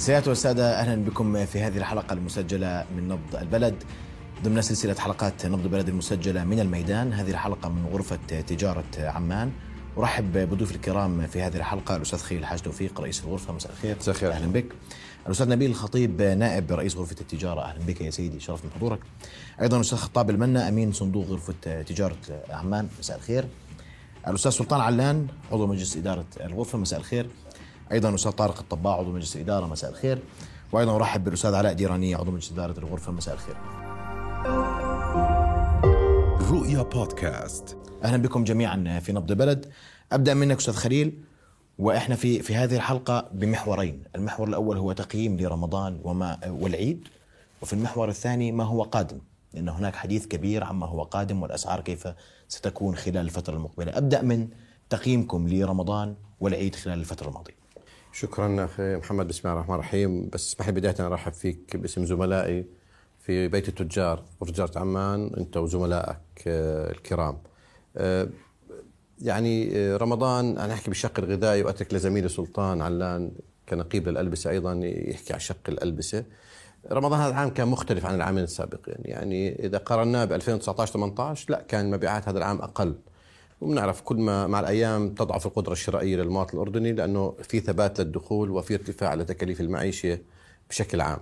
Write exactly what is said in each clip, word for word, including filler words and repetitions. سيادة والسادة، أهلا بكم في هذه الحلقة المسجلة من نبض البلد ضمن سلسلة حلقات نبض البلد المسجلة من الميدان. هذه الحلقة من غرفة تجارة عمان. أرحب بضيوف الكرام في هذه الحلقة الأستاذ خليل الحاج توفيق رئيس الغرفة، مساء الخير. مساء الخير، أهلا بك. الأستاذ نبيل الخطيب نائب رئيس غرفة التجارة، أهلا بك يا سيدي، شرف من حضورك. أيضا أستاذ خطاب البنا أمين صندوق غرفة تجارة عمان، مساء الخير. الأستاذ سلطان علان عضو مجلس إدارة الغرفة، مساء الخير. أيضا أستاذ طارق الطباع عضو مجلس الإدارة، مساء الخير. وأيضا أرحب بالأستاذ علاء ديراني عضو مجلس إدارة الغرفة، مساء الخير. رؤيا بودكاست، أهلا بكم جميعا في نبض بلد. أبدأ منك أستاذ خليل، وإحنا في في هذه الحلقة بمحورين، المحور الأول هو تقييم لرمضان وما والعيد، وفي المحور الثاني ما هو قادم، لأن هناك حديث كبير عما هو قادم والأسعار كيف ستكون خلال الفترة المقبلة. أبدأ من تقييمكم لرمضان والعيد خلال الفترة الماضية. شكرا أخي محمد، بسم الله الرحمن الرحيم. بس اسمح لي بداية أرحب فيك باسم زملائي في بيت التجار وتجارة عمان، أنت وزملائك الكرام. يعني رمضان أنا أحكي بالشق الغذائي وأترك لزميلي سلطان علان كنقيب للألبسة أيضا يحكي عن شق الألبسة. رمضان هذا العام كان مختلف عن العامين السابقين، يعني إذا قارناه ب ألفين وتسعة عشر ثمانية عشر لا، كان مبيعات هذا العام أقل، ومنعرف كل ما مع الأيام تضعف القدرة الشرائية للمواطن الأردني، لأنه في ثبات للدخول وفي ارتفاع لتكاليف المعيشة بشكل عام.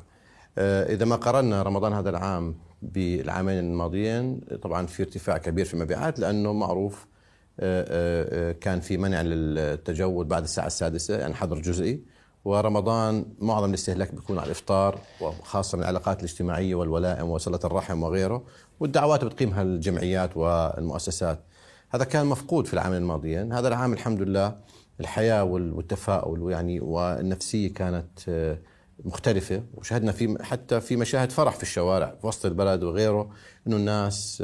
إذا ما قارنا رمضان هذا العام بالعامين الماضيين طبعا في ارتفاع كبير في المبيعات، لأنه معروف كان في منع للتجول بعد الساعة السادسة، يعني حظر جزئي، ورمضان معظم الاستهلاك بيكون على الإفطار، وخاصة من العلاقات الاجتماعية والولائم وصلة الرحم وغيره، والدعوات بتقيمها الجمعيات والمؤسسات. هذا كان مفقود في العامين الماضيين. هذا العام الحمد لله الحياة والتفاؤل ويعني والنفسية كانت مختلفة، وشهدنا في حتى في مشاهد فرح في الشوارع في وسط البلد وغيره، إنه الناس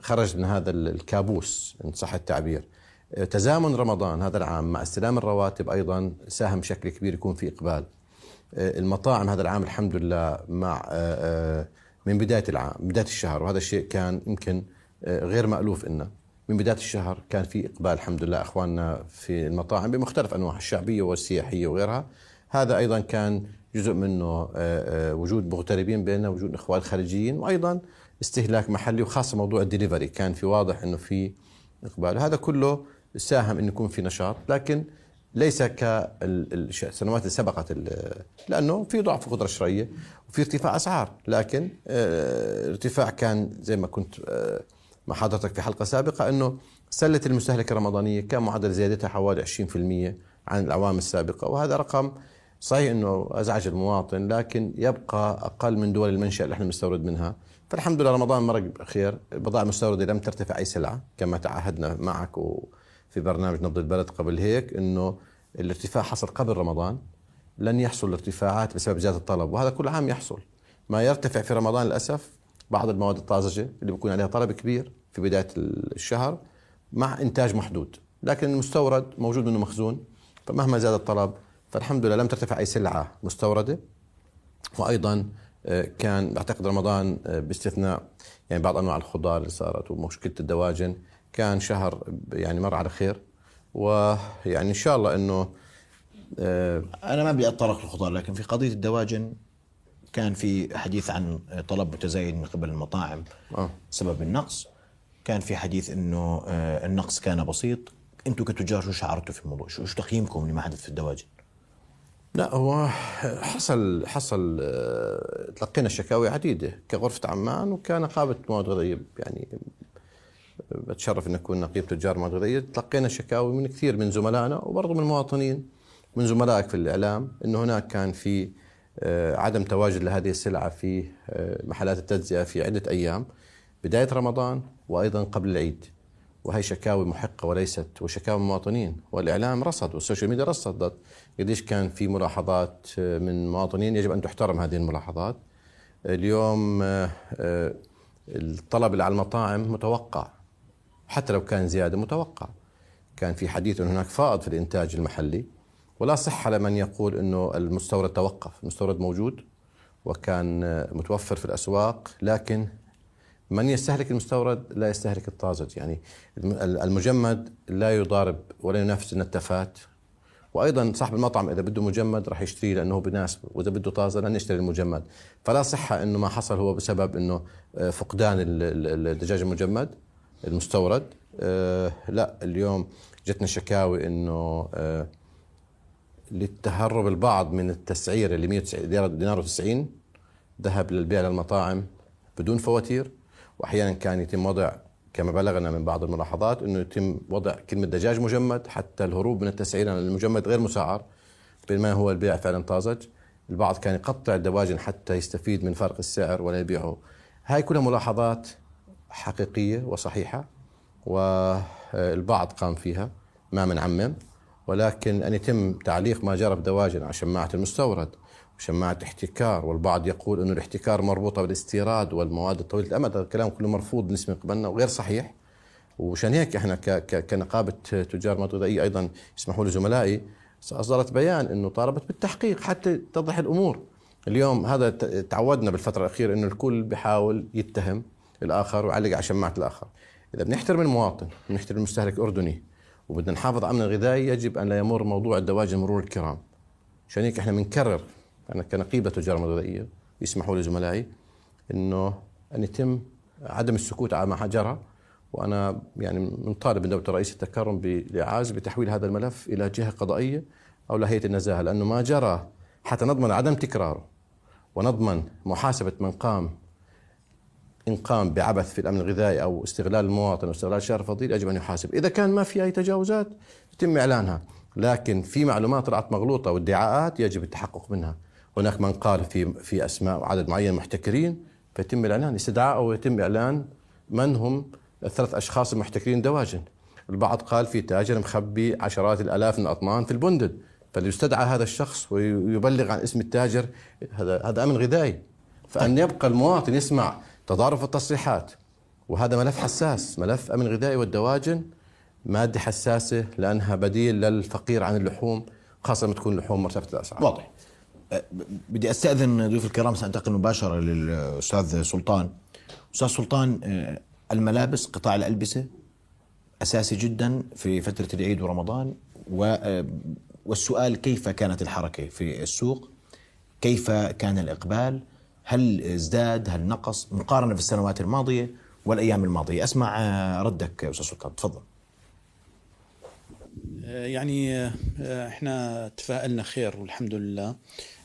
خرجت من هذا الكابوس إن صح التعبير. تزامن رمضان هذا العام مع استلام الرواتب أيضا ساهم بشكل كبير يكون في إقبال المطاعم هذا العام الحمد لله مع من بداية العام بداية الشهر، وهذا الشيء كان يمكن غير مألوف إنه من بداية الشهر كان في إقبال الحمد لله أخواننا في المطاعم بمختلف أنواع الشعبية والسياحية وغيرها. هذا أيضا كان جزء منه وجود مغتربين بيننا، وجود إخوان خارجيين، وأيضا استهلاك محلي، وخاصة موضوع الدليفري كان في واضح أنه في إقبال. هذا كله ساهم أن يكون في نشاط، لكن ليس كالسنوات اللي سبقت، لأنه في ضعف القدرة الشرائية وفي ارتفاع أسعار، لكن ارتفاع كان زي ما كنت مع حضرتك في حلقة سابقة أنه سلة المستهلك الرمضانية كان معدل زيادتها حوالي عشرين بالمئة عن الأعوام السابقة، وهذا رقم صحيح أنه أزعج المواطن، لكن يبقى أقل من دول المنشأ اللي احنا نستورد منها. فالحمد لله رمضان مرق بخير، البضائع المستوردة لم ترتفع أي سلعة كما تعهدنا معك وفي برنامج نبض البلد قبل هيك، أنه الارتفاع حصل قبل رمضان، لن يحصل الارتفاعات بسبب زيادة الطلب، وهذا كل عام يحصل. ما يرتفع في رمضان للأسف بعض المواد الطازجة اللي بيكون عليها طلب كبير في بداية الشهر مع إنتاج محدود، لكن المستورد موجود منه مخزون، فمهما زاد الطلب فالحمد لله لم ترتفع أي سلعة مستوردة. وأيضا كان أعتقد رمضان باستثناء يعني بعض أنواع الخضار اللي صارت ومشكلة الدواجن كان شهر يعني مر على خير، ويعني إن شاء الله أنه أنا ما بدي أتطرق للخضار، لكن في قضية الدواجن كان في حديث عن طلب متزايد من قبل المطاعم آه. سبب النقص كان في حديث أنه النقص كان بسيط. أنتوا كتجار شو شعرتوا في الموضوع؟ شو تقييمكم لما حدث في الدواجن؟ لا هو حصل حصل تلقينا شكاوي عديدة كغرفة عمان وكنقابة مواد غذائية، يعني بتشرف أن أكون نقيب تجار مواد غذائية. تلقينا شكاوي من كثير من زملائنا وبرضه من المواطنين من زملائك في الإعلام أنه هناك كان في عدم تواجد لهذه السلعة في محلات التجزئة في عدة أيام بداية رمضان وأيضا قبل العيد، وهي شكاوي محقة وليست وشكاوي مواطنين، والإعلام رصد والسوشيال ميديا رصدت قديش كان في ملاحظات من مواطنين. يجب أن تحترم هذه الملاحظات. اليوم الطلب على المطاعم متوقع، حتى لو كان زيادة متوقع. كان في حديث أن هناك فائض في الإنتاج المحلي، ولا صحة لمن يقول أنه المستورد توقف. المستورد موجود وكان متوفر في الأسواق، لكن من يستهلك المستورد لا يستهلك الطازج. يعني المجمد لا يضارب ولا ينافس النتفات وايضا صاحب المطعم اذا بده مجمد راح يشتريه لانه بناسبه، واذا بده طازه لن يشتري المجمد. فلا صحه انه ما حصل هو بسبب انه فقدان الدجاج المجمد المستورد. لا، اليوم جتنا شكاوي انه للتهرب البعض من التسعير اللي مئة ودينار وتسعين ذهب للبيع للمطاعم بدون فواتير، واحيانا كان يتم وضع كما بلغنا من بعض الملاحظات انه يتم وضع كلمه دجاج مجمد حتى الهروب من التسعير المجمد غير مسعر، بينما هو البيع فعلا طازج. البعض كان يقطع الدواجن حتى يستفيد من فرق السعر ولا يبيعه. هاي كلها ملاحظات حقيقيه وصحيحه والبعض قام فيها، ما منعمم، ولكن ان يتم تعليق ما جرى بدواجن على شماعه المستورد وشماعه احتكار، والبعض يقول انه الاحتكار مربوطه بالاستيراد والمواد طويله الامد، هذا الكلام كله مرفوض بالنسبه لنا وغير صحيح. وشان هيك احنا كنقابه تجار مواد غذائيه، ايضا يسمحوا لي زملائي، اصدرت بيان انه طالبت بالتحقيق حتى تتضح الامور. اليوم هذا تعودنا بالفتره الاخيره انه الكل بيحاول يتهم الاخر ويعلق على شماعه الاخر. اذا بنحترم المواطن بنحترم المستهلك الاردني وبدنا نحافظ على الامن الغذائي، يجب ان لا يمر موضوع الدواجن مرور الكرام. عشان هيك احنا بنكرر، انا كنقيبه تجار مواد غذائيه يسمحوا لي زملائي انه ان يتم عدم السكوت على ما جرى، وانا يعني بنطالب من دوله رئيس التكرم بالاعاز بتحويل هذا الملف الى جهه قضائيه او لهيئه النزاهه، لانه ما جرى حتى نضمن عدم تكراره ونضمن محاسبه من قام إن قام بعبث في الأمن الغذائي أو استغلال المواطن أو استغلال شهر فضيل، يجب أن يحاسب. إذا كان ما في أي تجاوزات يتم إعلانها، لكن في معلومات طلعت مغلوطة وادعاءات يجب التحقق منها. هناك من قال في في أسماء وعدد معين محتكرين، فيتم الإعلان استدعاء أو يتم إعلان من هم الثلاث أشخاص المحتكرين دواجن. البعض قال في تاجر مخبي عشرات الآلاف من الأطنان في البندل، فليستدعى هذا الشخص ويبلغ عن اسم التاجر. هذا هذا أمن غذائي، فأن يبقى المواطن يسمع تضارب التصريحات. وهذا ملف حساس، ملف أمن غذائي والدواجن مادة حساسة لأنها بديل للفقير عن اللحوم، خاصة لما تكون اللحوم مرتفعة الأسعار. واضح. بدي أستأذن ضيوف الكرام، سأنتقل مباشرة للأستاذ سلطان. أستاذ سلطان، الملابس، قطاع الألبسة أساسي جدا في فترة العيد ورمضان، والسؤال كيف كانت الحركة في السوق؟ كيف كان الإقبال؟ هل ازداد؟ هل نقص؟ مقارنة في السنوات الماضية والأيام الماضية. أسمع ردك أستاذ سلطان، تفضل. يعني إحنا تفائلنا خير والحمد لله.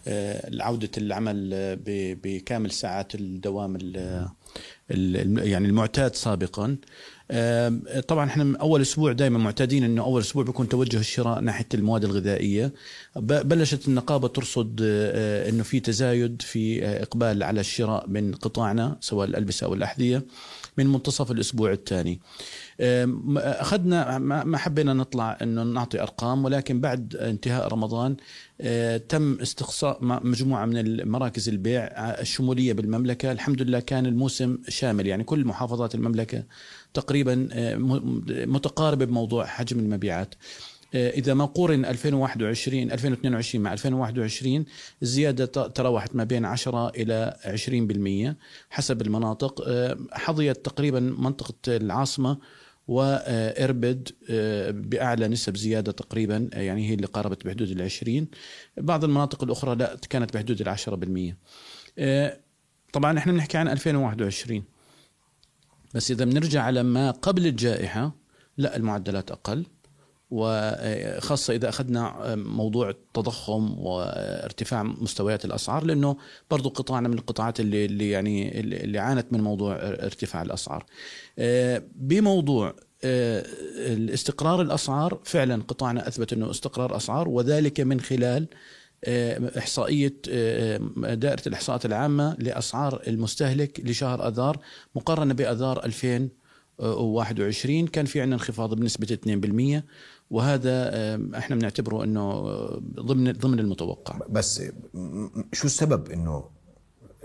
العودة العمل بكامل ساعات الدوام يعني المعتاد سابقا. طبعا احنا من اول اسبوع دائما معتادين انه اول اسبوع بيكون توجه الشراء ناحيه المواد الغذائيه. بلشت النقابه ترصد انه في تزايد في اقبال على الشراء من قطاعنا سواء الالبسه او الاحذيه من منتصف الاسبوع الثاني. اخذنا ما حبينا نطلع انه نعطي ارقام، ولكن بعد انتهاء رمضان تم استقصاء مجموعه من المراكز البيع الشموليه بالمملكه. الحمد لله كان الموسم شامل، يعني كل محافظات المملكه تقريبا متقاربة بموضوع حجم المبيعات. إذا ما قورن ألفين وواحد وعشرين ألفين واثنين وعشرين مع ألفين وواحد وعشرين الزيادة تراوحت ما بين عشرة إلى عشرين بالمئة حسب المناطق. حظيت تقريبا منطقة العاصمة وإربد بأعلى نسب زيادة تقريبا، يعني هي اللي قاربت بحدود العشرين. بعض المناطق الأخرى لا، كانت بحدود العشرة بالمئة. طبعا نحن نحكي عن ألفين وواحد وعشرين، بس إذا بنرجع لما قبل الجائحة لا، المعدلات أقل، وخاصة إذا أخذنا موضوع التضخم وارتفاع مستويات الأسعار، لأنه برضو قطاعنا من القطاعات اللي, اللي يعني اللي عانت من موضوع ارتفاع الأسعار. بموضوع الاستقرار الأسعار، فعلا قطاعنا أثبت أنه استقرار أسعار، وذلك من خلال إحصائية دائرة الإحصاءات العامة لأسعار المستهلك لشهر أذار مقارنة بأذار ألفين وواحد وعشرين. كان في عندنا انخفاض بنسبة اثنين بالمئة، وهذا احنا بنعتبره انه ضمن ضمن المتوقع. بس شو السبب انه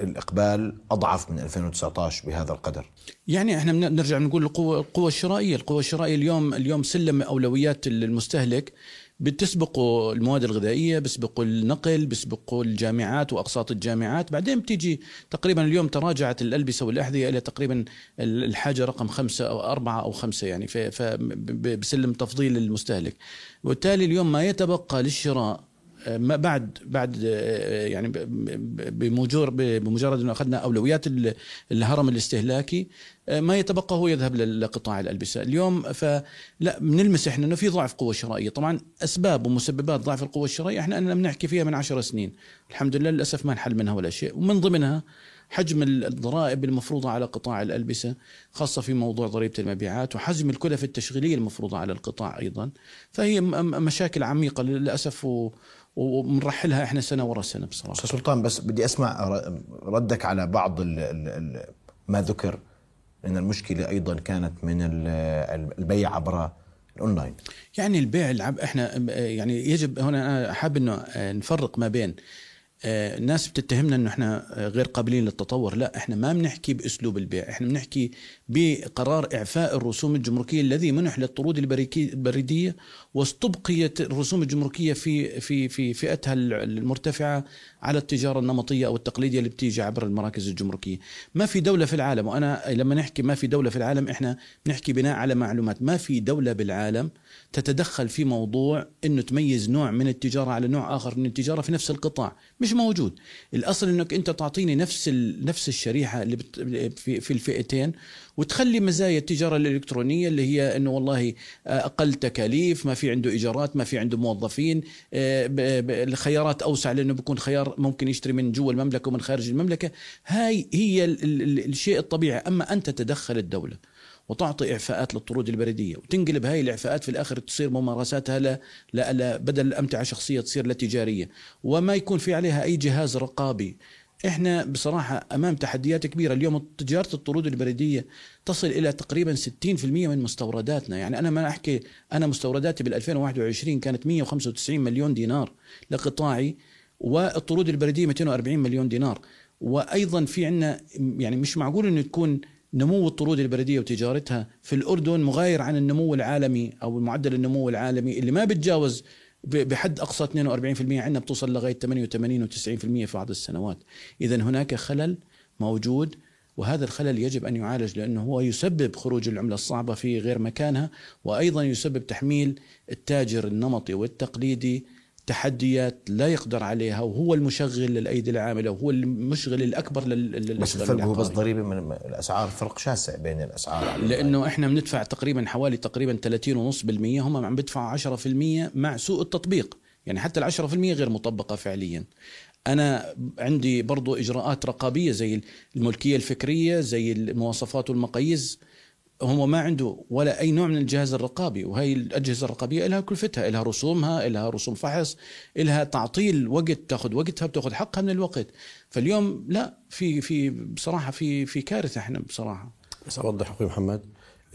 الإقبال أضعف من ألفين وتسعة عشر بهذا القدر؟ يعني احنا بنرجع بنقول القوة القوة الشرائية. القوة الشرائية اليوم اليوم سلم أولويات المستهلك بتسبقوا المواد الغذائية، بتسبقوا النقل، بتسبقوا الجامعات وأقساط الجامعات. بعدين بتيجي تقريبا اليوم تراجعت الألبسة والأحذية إلى تقريبا الحاجة رقم خمسة أو أربعة أو خمسة يعني، فبسلم تفضيل المستهلك. وبالتالي اليوم ما يتبقى للشراء ما بعد بعد يعني بمجرد بمجرد انه اخذنا اولويات الهرم الاستهلاكي، ما يتبقى هو يذهب لقطاع الالبسه اليوم. فلا بنلمس احنا انه في ضعف قوه شرائيه. طبعا اسباب ومسببات ضعف القوه الشرائيه احنا انا بنحكي فيها من عشر سنين، الحمد لله للاسف ما نحل منها ولا شيء. ومن ضمنها حجم الضرائب المفروضة على قطاع الألبسة، خاصة في موضوع ضريبة المبيعات، وحجم الكلفة التشغيلية المفروضة على القطاع أيضا. فهي مشاكل عميقة للأسف ومنرحلها إحنا سنة ورا سنة بصراحة. سلطان، بس بدي أسمع ردك على بعض ال ال ما ذكر أن المشكلة أيضا كانت من البيع عبر الأونلاين. يعني البيع العب إحنا يعني يجب هنا، أنا حاب إنه نفرق ما بين الناس بتتهمنا انه احنا غير قابلين للتطور. لا، احنا ما بنحكي باسلوب البيع، احنا بنحكي بقرار اعفاء الرسوم الجمركيه الذي منح للطرود البريديه، واستبقيت الرسوم الجمركيه في في في فئتها المرتفعه على التجاره النمطيه او التقليديه اللي بتيجي عبر المراكز الجمركيه. ما في دوله في العالم، وانا لما نحكي ما في دوله في العالم احنا بنحكي بناء على معلومات، ما في دوله بالعالم تتدخل في موضوع انه تميز نوع من التجاره على نوع اخر من التجاره في نفس القطاع، مش موجود. الاصل انك انت تعطيني نفس نفس الشريحه اللي بت في, في الفئتين، وتخلي مزايا التجاره الالكترونيه اللي هي انه والله اقل تكاليف، ما في عنده ايجارات، ما في عنده موظفين، الخيارات اوسع لانه بيكون خيار ممكن يشتري من جوا المملكه ومن خارج المملكه. هاي هي الشيء الطبيعي. اما ان تتدخل الدوله وتعطي إعفاءات للطرود البريدية وتنقلب هاي الإعفاءات في الآخر تصير ممارساتها لا لا لا بدل أمتعة شخصية تصير لا تجارية، وما يكون في عليها أي جهاز رقابي. إحنا بصراحة أمام تحديات كبيرة. اليوم تجارة الطرود البريدية تصل إلى تقريبا ستين بالمئة من مستورداتنا. يعني أنا ما أحكي، أنا مستورداتي بالألفين وواحد وعشرين كانت مئة وخمسة وتسعين مليون دينار لقطاعي، والطرود البريدية مئتين وأربعين مليون دينار. وأيضا في عنا يعني مش معقول إنه تكون نمو الطرود البريدية وتجارتها في الأردن مغاير عن النمو العالمي أو معدل النمو العالمي اللي ما بتجاوز بحد أقصى اثنين وأربعين بالمئة، عندنا بتوصل لغاية ثمانية وثمانين وتسعين بالمئة في بعض السنوات. إذا هناك خلل موجود، وهذا الخلل يجب أن يعالج، لأنه هو يسبب خروج العملة الصعبة في غير مكانها، وأيضا يسبب تحميل التاجر النمطي والتقليدي تحديات لا يقدر عليها، وهو المشغل للأيدي العاملة وهو المشغل الأكبر لل. بس الفرق هو بس ضريبة من الأسعار، فرق شاسع بين الأسعار. لأنه إحنا بندفع تقريبا حوالي تقريبا ثلاثين فاصلة خمسة بالمئة، هم عم بدفعوا عشرة بالمئة مع سوء التطبيق. يعني حتى العشرة بالمئة غير مطبقة فعليا. أنا عندي برضو إجراءات رقابية زي الملكية الفكرية، زي المواصفات والمقاييس، هو ما عنده ولا أي نوع من الجهاز الرقابي. وهي الأجهزة الرقابية إلها كلفتها، إلها رسومها، إلها رسوم فحص، إلها تعطيل وقت، تأخذ وقتها، بتأخذ حقها من الوقت. فاليوم لا، في في بصراحة في في كارثة. إحنا بصراحة بس أوضح أخوي محمد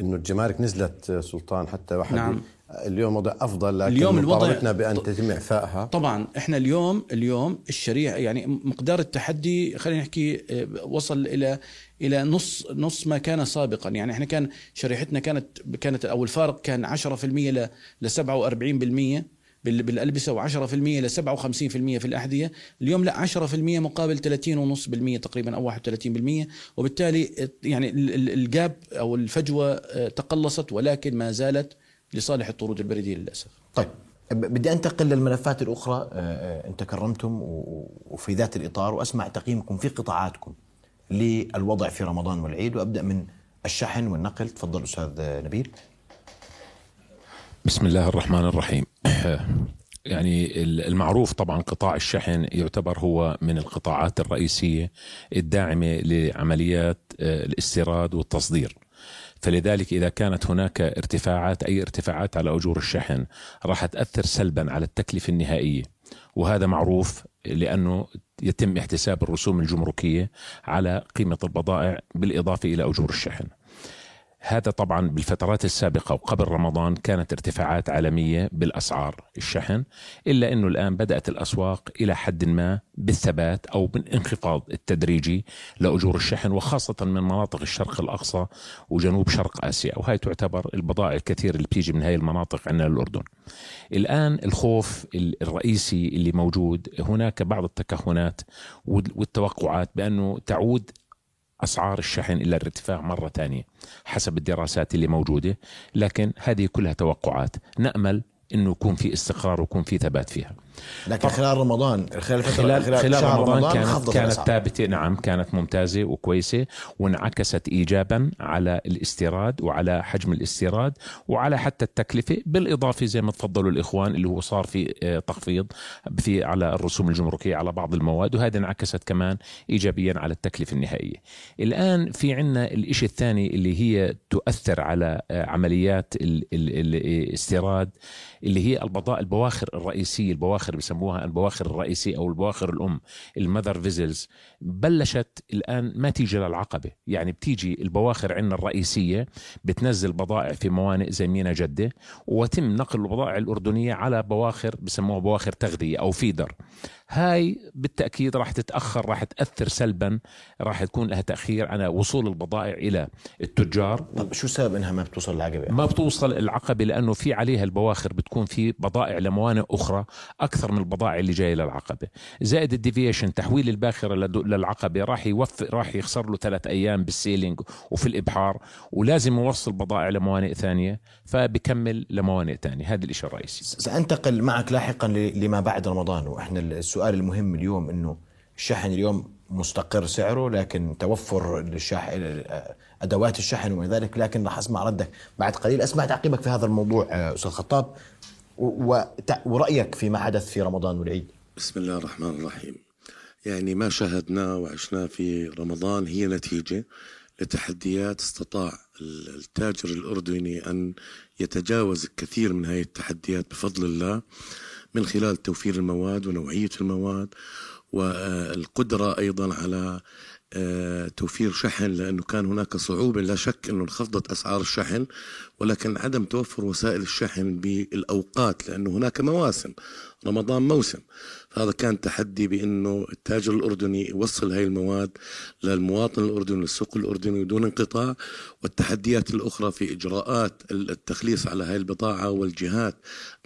إنه الجمارك نزلت سلطان حتى واحد. نعم. اليوم وضع أفضل، لكن مطالبتنا بأن تتم إعفائها. طبعا إحنا اليوم اليوم الشريعة يعني مقدار التحدي خلينا نحكي وصل إلى إلى نص نص ما كان سابقا. يعني إحنا كان شريحتنا كانت كانت أو الفارق كان عشرة في المية ل لسبعة وأربعين بالمية بالألبسة، وعشرة في المية لسبعة وخمسين في المية في الأحذية. اليوم لا، عشرة في المية مقابل ثلاثين ونص بالمية تقريبا أو واحد وثلاثين بالمية. وبالتالي يعني الجاب أو الفجوة تقلصت، ولكن ما زالت لصالح الطرود البريدية للأسف. طيب بدي أنتقل للملفات الأخرى. أنت كرمتم وفي ذات الإطار، وأسمع تقييمكم في قطاعاتكم للوضع في رمضان والعيد، وأبدأ من الشحن والنقل. تفضل أستاذ نبيل. بسم الله الرحمن الرحيم. يعني المعروف طبعا قطاع الشحن يعتبر هو من القطاعات الرئيسية الداعمة لعمليات الاستيراد والتصدير، فلذلك إذا كانت هناك ارتفاعات أي ارتفاعات على أجور الشحن راح تأثر سلبا على التكلفة النهائية، وهذا معروف لأنه يتم احتساب الرسوم الجمركية على قيمة البضائع بالإضافة إلى أجور الشحن. هذا طبعا بالفترات السابقة وقبل رمضان كانت ارتفاعات عالمية بالأسعار الشحن، إلا أنه الآن بدأت الأسواق إلى حد ما بالثبات أو بالانخفاض التدريجي لأجور الشحن، وخاصة من مناطق الشرق الأقصى وجنوب شرق آسيا، وهي تعتبر البضائع الكثير اللي بتيجي من هاي المناطق عندنا للأردن. الآن الخوف الرئيسي اللي موجود، هناك بعض التكهنات والتوقعات بأنه تعود أسعار الشحن إلى الارتفاع مرة تانية حسب الدراسات اللي موجودة، لكن هذه كلها توقعات، نأمل أنه يكون في استقرار ويكون في ثبات فيها. لكن خلال رمضان خلال, خلال, خلال, خلال شهر رمضان, رمضان كانت, كانت ثابتة، نعم كانت ممتازة وكويسة، وانعكست إيجابا على الاستيراد وعلى حجم الاستيراد وعلى حتى التكلفة، بالإضافة زي ما تفضلوا الإخوان اللي هو صار في تخفيض في على الرسوم الجمركية على بعض المواد، وهذا انعكست كمان إيجابيا على التكلفة النهائية. الآن في عنا الإشي الثاني اللي هي تؤثر على عمليات الاستيراد اللي هي البضائع البواخر الرئيسية، البواخر بسموها البواخر الرئيسي أو البواخر الأم، المذر فيزلز، بلشت الآن ما تيجي للعقبة، يعني بتيجي البواخر عندنا الرئيسية بتنزل بضائع في موانئ زي ميناء جدة، وتم نقل البضائع الأردنية على بواخر بسموها بواخر تغذية أو فيدر. هاي بالتأكيد راح تتأخر، راح تأثر سلبا، راح تكون لها تأخير على وصول البضائع إلى التجار. طب شو سبب إنها ما بتوصل العقبة؟ ما بتوصل العقبة لأنه في عليها البواخر بتكون في بضائع لموانئ أخرى أكثر من البضائع اللي جاية للعقبة، زائد الديفيشن تحويل الباخرة للعقبة راح يوفر، راح يخسر له ثلاث أيام بالسيلينج وفي الإبحار، ولازم يوصل بضائع لموانئ ثانية فبكمل لموانئ ثانية. هذا الإشي الرئيسي. سأنتقل معك لاحقا لما بعد رمضان، وإحنا السؤال المهم اليوم إنه الشحن اليوم مستقر سعره، لكن توفر الشحن أدوات الشحن ومن ذلك، لكن راح أسمع ردك بعد قليل، أسمع تعقيبك في هذا الموضوع أستاذ خطاب ورأيك فيما حدث في رمضان والعيد. بسم الله الرحمن الرحيم. يعني ما شاهدناه وعشناه في رمضان هي نتيجة لتحديات استطاع التاجر الأردني أن يتجاوز الكثير من هذه التحديات بفضل الله، من خلال توفير المواد ونوعية المواد والقدرة أيضا على توفير شحن، لأنه كان هناك صعوبة. لا شك أنه انخفضت أسعار الشحن، ولكن عدم توفر وسائل الشحن بالأوقات، لأنه هناك مواسم، رمضان موسم، هذا كان تحدي بأنه التاجر الأردني يوصل هاي المواد للمواطن الأردني، للسوق الأردني دون انقطاع. والتحديات الأخرى في إجراءات التخليص على هاي البضاعة والجهات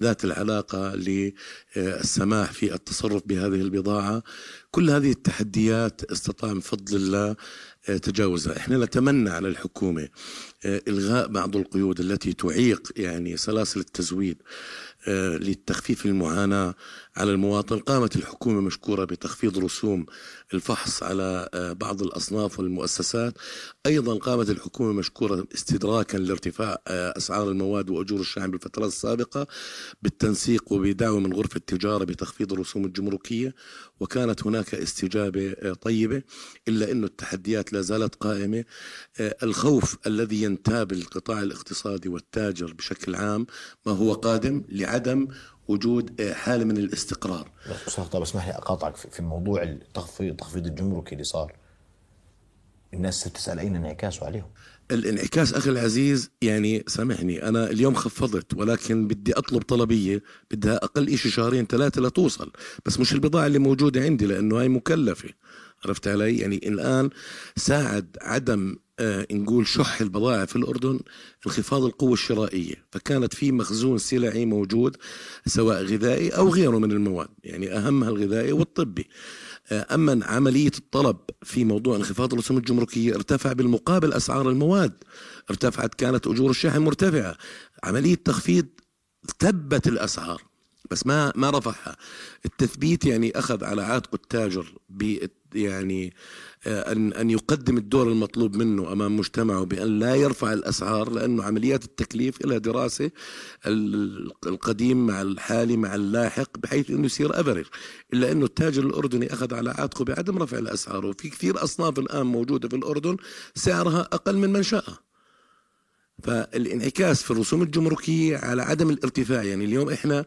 ذات العلاقة للسماح في التصرف بهذه البضاعة. كل هذه التحديات استطاع من فضل الله تجاوزها. احنا نتمنى على الحكومة إلغاء بعض القيود التي تعيق يعني سلاسل التزويد لتخفيف المعاناة على المواطن. قامت الحكومة مشكورة بتخفيض رسوم الفحص على بعض الأصناف والمؤسسات، أيضا قامت الحكومة مشكورة استدراكا لارتفاع أسعار المواد وأجور الشحن بالفترات السابقة بالتنسيق وبدعوة من غرفة التجارة بتخفيض الرسوم الجمركية، وكانت هناك استجابة طيبة، إلا أن التحديات لا زالت قائمة. الخوف الذي ينتاب القطاع الاقتصادي والتاجر بشكل عام ما هو قادم لعدم وجود حالة من الاستقرار. طب اسمح لي أقاطعك في موضوع التخفيض، تخفيض الجمركي اللي صار، الناس تسأل أين انعكاسه عليهم؟ الانعكاس أخي العزيز، يعني سامحني أنا اليوم خفضت، ولكن بدي أطلب طلبية بدها أقل إشي شهرين ثلاثة لا توصل، بس مش البضاعة اللي موجودة عندي لأنه هاي مكلفة. عرفت علي؟ يعني الآن ساعد عدم آه نقول شح البضائع في الأردن انخفاض القوة الشرائية، فكانت في مخزون سلعي موجود سواء غذائي أو غيره من المواد، يعني أهمها الغذائي والطبي. آه أما عملية الطلب في موضوع انخفاض الرسوم الجمركية ارتفع بالمقابل أسعار المواد، ارتفعت، كانت أجور الشحن مرتفعة، عملية تخفيض ثبت الأسعار بس ما ما رفعها. التثبيت يعني أخذ على عاتق التاجر ب يعني أن أن يقدم الدور المطلوب منه أمام مجتمعه بأن لا يرفع الأسعار، لأنه عمليات التكليف إلى دراسة القديم مع الحالي مع اللاحق بحيث أنه يصير أفرج، إلا أنه التاجر الأردني أخذ على عاتقه بعدم رفع الأسعار. وفي كثير أصناف الآن موجودة في الأردن سعرها أقل من منشأة، فالانعكاس في الرسوم الجمركية على عدم الارتفاع. يعني اليوم إحنا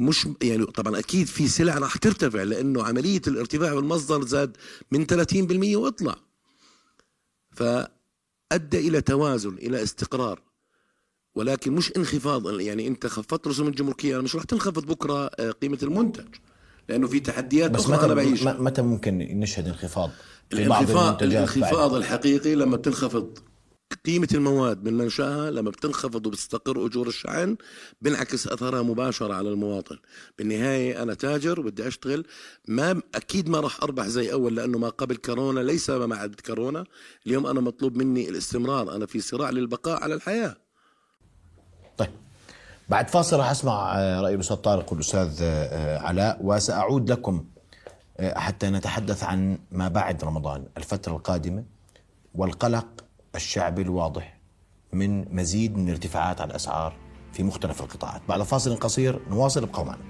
مش يعني طبعا أكيد في سلع راح ترتفع لأنه عملية الارتفاع بالمصدر زاد من ثلاثين بالمئة وأطلع، ف أدى إلى توازن، إلى استقرار، ولكن مش انخفاض. يعني أنت خفضت رسوم الجمركية، مش راح تنخفض بكرة قيمة المنتج، لأنه في تحديات أخرى. متى أنا بعيش متى ممكن نشهد انخفاض في بعض المنتجات؟ الانخفاض الحقيقي لما بتنخفض قيمة المواد من منشأها، لما بتنخفض وبتستقر أجور الشحن بنعكس أثرها مباشرة على المواطن. بالنهاية أنا تاجر وبدي أشتغل، ما أكيد ما راح أربح زي أول، لأنه ما قبل كورونا ليس ما بعد كورونا. اليوم أنا مطلوب مني الاستمرار، أنا في صراع للبقاء على الحياة. طيب بعد فاصل راح أسمع رأي الأستاذ طارق والأستاذ علاء، وسأعود لكم حتى نتحدث عن ما بعد رمضان، الفترة القادمة، والقلق الشعبي الواضح من مزيد من ارتفاعات على الأسعار في مختلف القطاعات. بعد فاصل قصير نواصل، ابقوا معنا.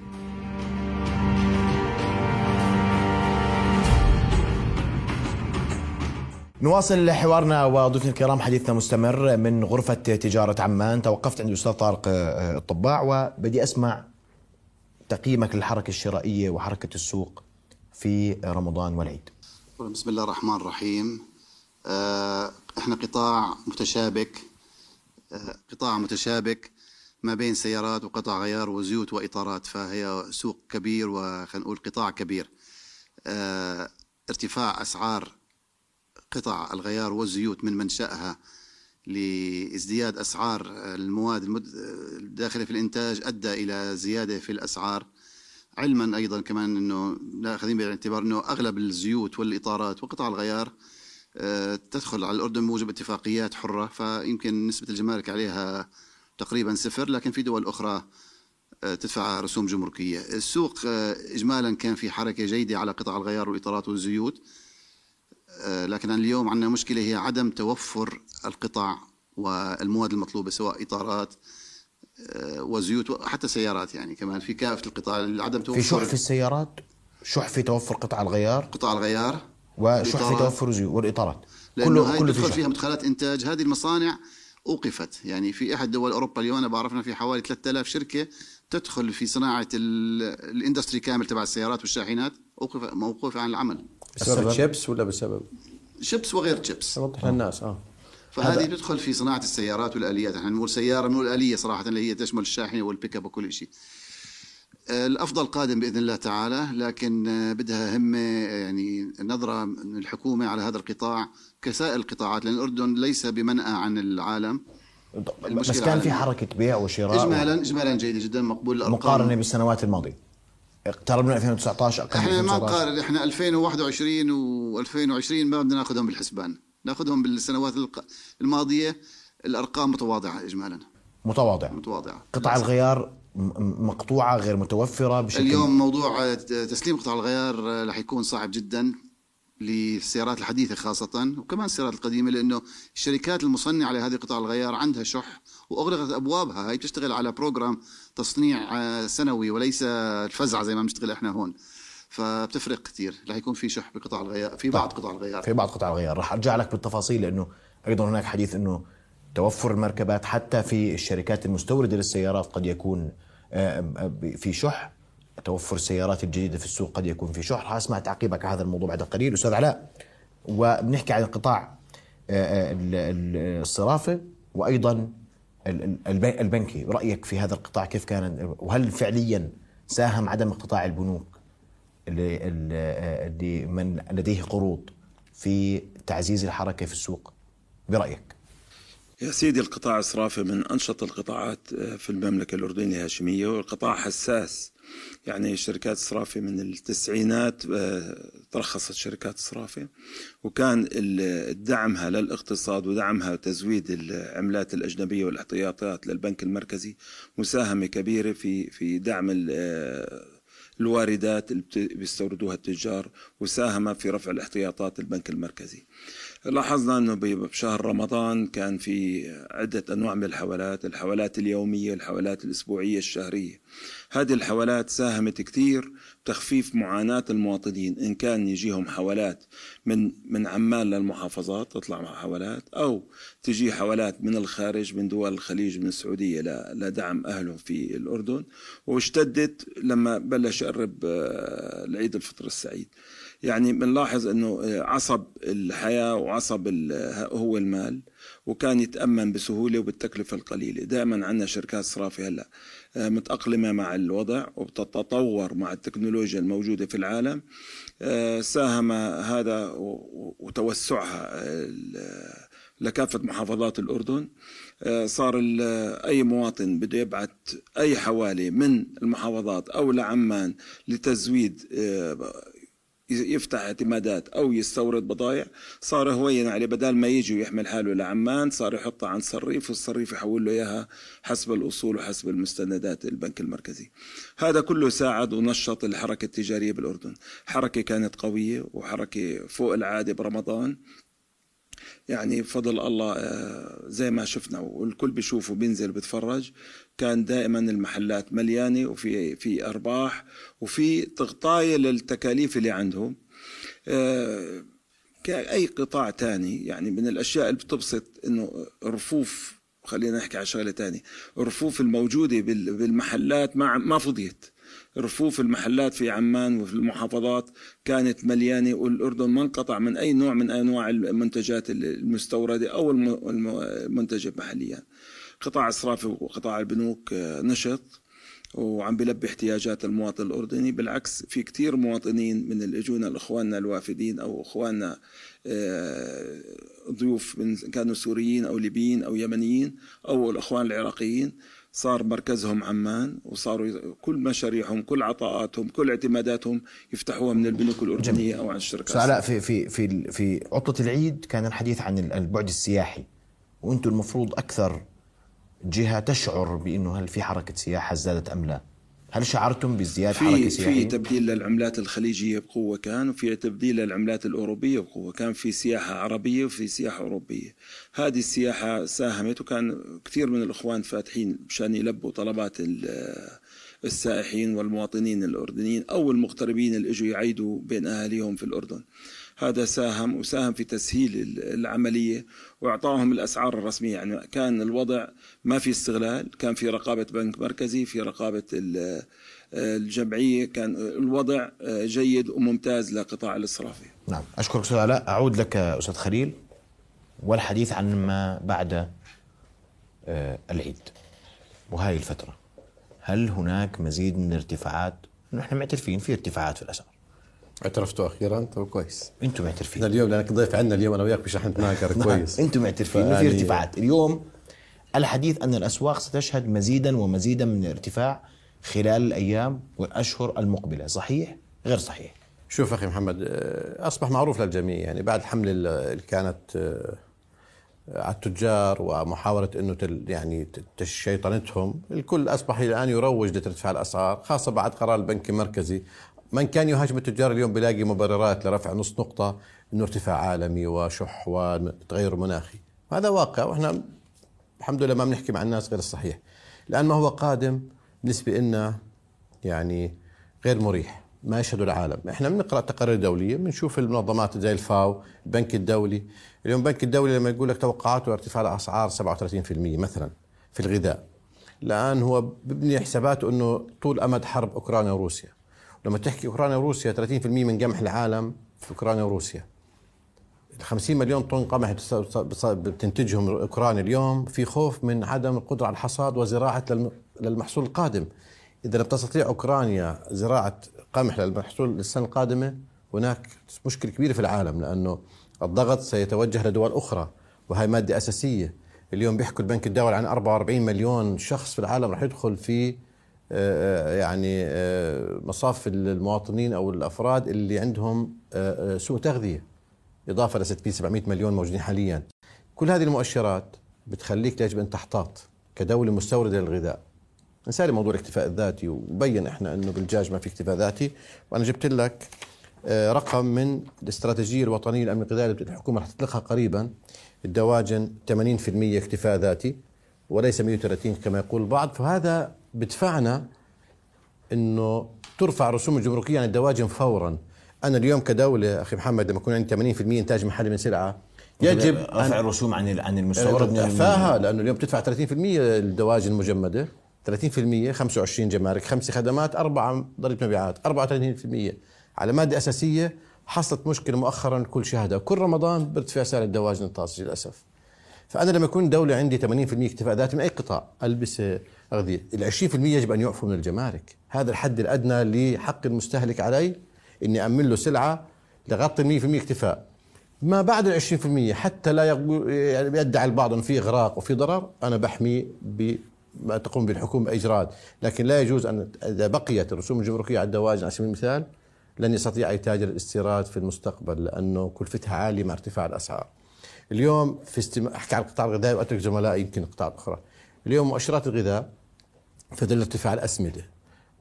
نواصل حوارنا وضيوفنا الكرام، حديثنا مستمر من غرفة تجارة عمان. توقفت عند الأستاذ طارق الطباع، وبدي أسمع تقييمك للحركة الشرائية وحركة السوق في رمضان والعيد. بسم الله الرحمن الرحيم. أه احنا قطاع متشابك، أه قطاع متشابك ما بين سيارات وقطع غيار وزيوت وإطارات، فهي سوق كبير وخلينا نقول قطاع كبير. أه ارتفاع أسعار قطع الغيار والزيوت من منشأها لازدياد أسعار المواد الداخلة في الإنتاج أدى إلى زيادة في الأسعار، علما أيضا كمان أنه نأخذين بالاعتبار أنه أغلب الزيوت والإطارات وقطع الغيار تدخل على الأردن موجب اتفاقيات حرة، فيمكن نسبة الجمارك عليها تقريبا صفر، لكن في دول أخرى تدفع رسوم جمركية. السوق إجمالا كان في حركة جيدة على قطع الغيار والإطارات والزيوت، لكن اليوم عندنا مشكلة هي عدم توفر القطع والمواد المطلوبة، سواء إطارات وزيوت وحتى سيارات، يعني كمان في كافة القطاع عدم توفر. في شح في السيارات، شح في توفر قطع الغيار، قطع الغيار وشح في توفر والإطارات، لأنه كله تدخل فيها مدخلات إنتاج. هذه المصانع أوقفت، يعني في أحد دول أوروبا اليوم أنا بعرفنا في حوالي ثلاثة آلاف شركة تدخل في صناعة الاندستري كامل تبع السيارات والشاحنات أوقف موقوفة عن العمل. بسبب شيبس ولا بسبب شيبس وغير شيبس؟ وضح للناس. آه فهذه بتدخل في صناعة السيارات والآليات، نحن نقول سيارة من الآلية صراحة، اللي هي تشمل الشاحنة والبيكاب وكل شيء. الأفضل قادم بإذن الله تعالى، لكن بدها همة يعني نظرة من الحكومة على هذا القطاع كسائر القطاعات، لأن الأردن ليس بمنأى عن العالم. بس كان في حركة بيع وشراء إجمالا و... إجمالا جيدة جدا، مقبول الأرقام مقارنة بالسنوات الماضية. اقتربنا ألفين وتسعة عشر، أقل احنا ما نقارن، احنا ألفين وواحد وعشرين وألفين وعشرين ما بدنا ناخذهم بالحسبان، ناخذهم بالسنوات الماضية. الأرقام متواضعة إجمالا، متواضعة متواضعة. قطع الغيار مقطوعة غير متوفرة بشكل. اليوم موضوع تسليم قطع الغيار رح يكون صعب جدا للسيارات الحديثة خاصة، وكمان السيارات القديمة، لأنه الشركات المصنعة لهذه قطع الغيار عندها شح وأغلقت أبوابها. هي بتشتغل على بروجرام تصنيع سنوي وليس الفزع زي ما بنشتغل إحنا هون، فبتفرق كتير. رح يكون في شح بقطع الغيار في بعض قطع الغيار في بعض قطع الغيار رح أرجع لك بالتفاصيل، لأنه أيضا هناك حديث أنه توفر المركبات حتى في الشركات المستوردة للسيارات قد يكون في شح، توفر السيارات الجديدة في السوق قد يكون في شح. هسمع تعقيبك على هذا الموضوع بعد قليل أستاذ علاء، وبنحكي عن قطاع الصرافة وأيضا البنكي. رأيك في هذا القطاع كيف كان، وهل فعليا ساهم عدم قطاع البنوك اللي من لديه قروض في تعزيز الحركة في السوق برأيك؟ يا سيدي، القطاع الصرافة من أنشط القطاعات في المملكة الأردنية الهاشمية، والقطاع حساس. يعني شركات الصرافة من التسعينات ترخصت شركات الصرافة، وكان دعمها للاقتصاد ودعمها تزويد العملات الأجنبية والاحتياطات للبنك المركزي مساهمة كبيرة في في دعم الواردات اللي بيستوردوها التجار، وساهم في رفع الاحتياطات البنك المركزي. لاحظنا أنه بشهر رمضان كان في عدة أنواع من الحوالات، الحوالات اليومية، الحوالات الأسبوعية، الشهرية. هذه الحوالات ساهمت كثير بتخفيف معاناة المواطنين، إن كان يجيهم حوالات من من عمان للمحافظات تطلع مع حوالات، أو تجي حوالات من الخارج من دول الخليج من السعودية لدعم أهلهم في الأردن، واشتدت لما بلش يقرب العيد الفطر السعيد. يعني بنلاحظ أنه عصب الحياة وعصب هو المال، وكان يتأمن بسهولة وبالتكلفة القليلة. دائما عندنا شركات صرافة هلأ متأقلمة مع الوضع وبتتطور مع التكنولوجيا الموجودة في العالم. ساهم هذا وتوسعها لكافة محافظات الأردن. صار أي مواطن بده يبعث أي حوالي من المحافظات أو لعمان لتزويد يفتح اعتمادات أو يستورد بضائع، صار هوين عليه، بدل ما يجي ويحمل حاله لعمان صار يحطها عن صريف، والصريف يحول له إياها حسب الأصول وحسب المستندات البنك المركزي. هذا كله ساعد ونشط الحركة التجارية بالأردن، حركة كانت قوية وحركة فوق العادة برمضان. يعني فضل الله زي ما شفنا والكل بيشوفه بينزل بيتفرج، كان دائما المحلات مليانة وفي في أرباح وفي تغطاية للتكاليف اللي عندهم كأي قطاع تاني. يعني من الأشياء اللي بتبسط إنه رفوف، خلينا نحكي على شغلة تاني، رفوف الموجودة بالمحلات ما ما فضيت. رفوف المحلات في عمان وفي المحافظات كانت مليانة، والأردن ما انقطع من أي نوع من أنواع المنتجات المستوردة أو المنتجة محليا. قطاع الصرافة وقطاع البنوك نشط وعم بلبي احتياجات المواطن الأردني. بالعكس، في كتير مواطنين من الأجونة الأخواننا الوافدين أو أخواننا ضيوف من كانوا سوريين أو ليبيين أو يمنيين أو الأخوان العراقيين، صار مركزهم عمان وصاروا كل مشاريعهم كل عطاءاتهم كل اعتماداتهم يفتحوها من البنوك الأردنية أو عن الشركات. علاء، في في في في عطلة العيد كان الحديث عن البعد السياحي، وأنتم المفروض أكثر جهة تشعر بأنه هل في حركة سياحة زادت أم لا؟ هل شعرتم بزيادة حركة سياحية؟ في تبديل للعملات الخليجية بقوة كان، وفي تبديل للعملات الأوروبية بقوة كان، في سياحة عربية وفي سياحة أوروبية. هذه السياحة ساهمت، وكان كثير من الإخوان فاتحين مشان يلبوا طلبات السائحين والمواطنين الأردنيين أو المغتربين اللي اجوا يعيدوا بين أهاليهم في الأردن. هذا ساهم، وساهم في تسهيل العملية وإعطاهم الأسعار الرسمية. يعني كان الوضع ما في استغلال، كان في رقابة بنك مركزي، في رقابة الجمعية، كان الوضع جيد وممتاز لقطاع الصرافة. نعم، أشكرك أستاذ علاء. أعود لك أستاذ خليل والحديث عن ما بعد العيد وهاي الفترة. هل هناك مزيد من الارتفاعات؟ نحن معترفين في ارتفاعات في الأسعار. اعترفتوا أخيراً، طب كويس. أنتم معترفين. اليوم لأنك ضيف عنا اليوم أنا وياك بشرحت ناكر كويس. أنتم معترفين إنه في ارتفاعات. اليوم الحديث أن الأسواق ستشهد مزيداً ومزيداً من الارتفاع خلال الأيام والأشهر المقبلة، صحيح غير صحيح؟ شوف أخي محمد، أصبح معروف للجميع يعني بعد الحملة اللي كانت على التجار ومحاولة إنه يعني شيطنتهم، الكل أصبح الآن يروج لارتفاع الأسعار، خاصة بعد قرار البنك المركزي. من كان يهاجم التجار اليوم بيلاقي مبررات لرفع نص نقطة إنه ارتفاع عالمي وشح وتغير مناخي. هذا واقع، وإحنا الحمد لله ما بنحكي مع الناس غير الصحيح. الآن ما هو قادم بالنسبة لنا يعني غير مريح، ما يشهده العالم. إحنا بنقرأ تقارير دولية، بنشوف المنظمات زي الفاو، البنك الدولي. اليوم البنك الدولي لما يقول لك توقعاته ارتفاع الأسعار سبعة وثلاثين بالمئة مثلا في الغذاء، الآن هو ببني حساباته إنه طول أمد حرب أوكرانيا وروسيا. لما تحكي أوكرانيا وروسيا ثلاثين بالمئة من قمح العالم في أوكرانيا وروسيا، خمسين مليون طن قمح بتنتجهم أوكرانيا اليوم، في خوف من عدم القدرة على الحصاد وزراعة للمحصول القادم. إذا لم تستطيع أوكرانيا زراعة قمح للمحصول للسنة القادمة، هناك مشكلة كبيرة في العالم، لأنه الضغط سيتوجه لدول أخرى، وهي مادة أساسية. اليوم بيحكوا البنك الدولي عن أربعة وأربعين مليون شخص في العالم رح يدخل في يعني مصاف المواطنين أو الأفراد اللي عندهم سوء تغذية، إضافة ل ستمئة سبعمئة مليون موجودين حاليا. كل هذه المؤشرات بتخليك يجب أن تحتاط كدولة مستوردة للغذاء. نسأل موضوع الاكتفاء الذاتي، وبين إحنا أنه بالدجاج ما في اكتفاء ذاتي، وأنا جبت لك رقم من الاستراتيجية الوطنية للأمن الغذائي اللي الحكومة رح تطلقها قريبا. الدواجن ثمانين بالمئة اكتفاء ذاتي وليس مئة وثلاثين كما يقول البعض. فهذا بدفعنا انه ترفع رسوم الجمركيه عن الدواجن فورا. انا اليوم كدوله اخي محمد لما يكون عندي ثمانين بالمئة انتاج محلي من سلعه يجب رفع الرسوم عن عن المستورد من ارفعها، لانه اليوم تدفع ثلاثين بالمئة الدواجن المجمده، ثلاثين بالمئة خمسة وعشرين جمارك، خمسة خدمات، أربعة ضريبة مبيعات، أربعة وثلاثين بالمئة على مادة أساسية. حصلت مشكلة مؤخرا الكل شاهدها، كل رمضان بارتفاع سعر الدواجن الطازجة للأسف. فأنا لما يكون دولة عندي ثمانين بالمئة اكتفاء ذاتي من أي قطاع، ألبسة، أغذية، ال عشرين بالمئة يجب أن يعفوا من الجمارك. هذا الحد الأدنى لحق المستهلك علي إني أمن له سلعة لغطي مئة بالمئة اكتفاء. ما بعد ال عشرين بالمئة حتى لا يدعي البعض أن في إغراق وفي ضرر، أنا بحمي ب ما تقوم بالحكومة إجراءات، لكن لا يجوز أن إذا بقيت الرسوم الجمركية على الدواجن على سبيل المثال لن يستطيع أي تاجر الاستيراد في المستقبل، لأنه كلفتها عالية مع ارتفاع الأسعار. اليوم في استم... أحكي عن القطاع الغذائي وأترك زملائي يمكن قطاع أخرى. اليوم مؤشرات الغذاء في ظل ارتفاع الأسمدة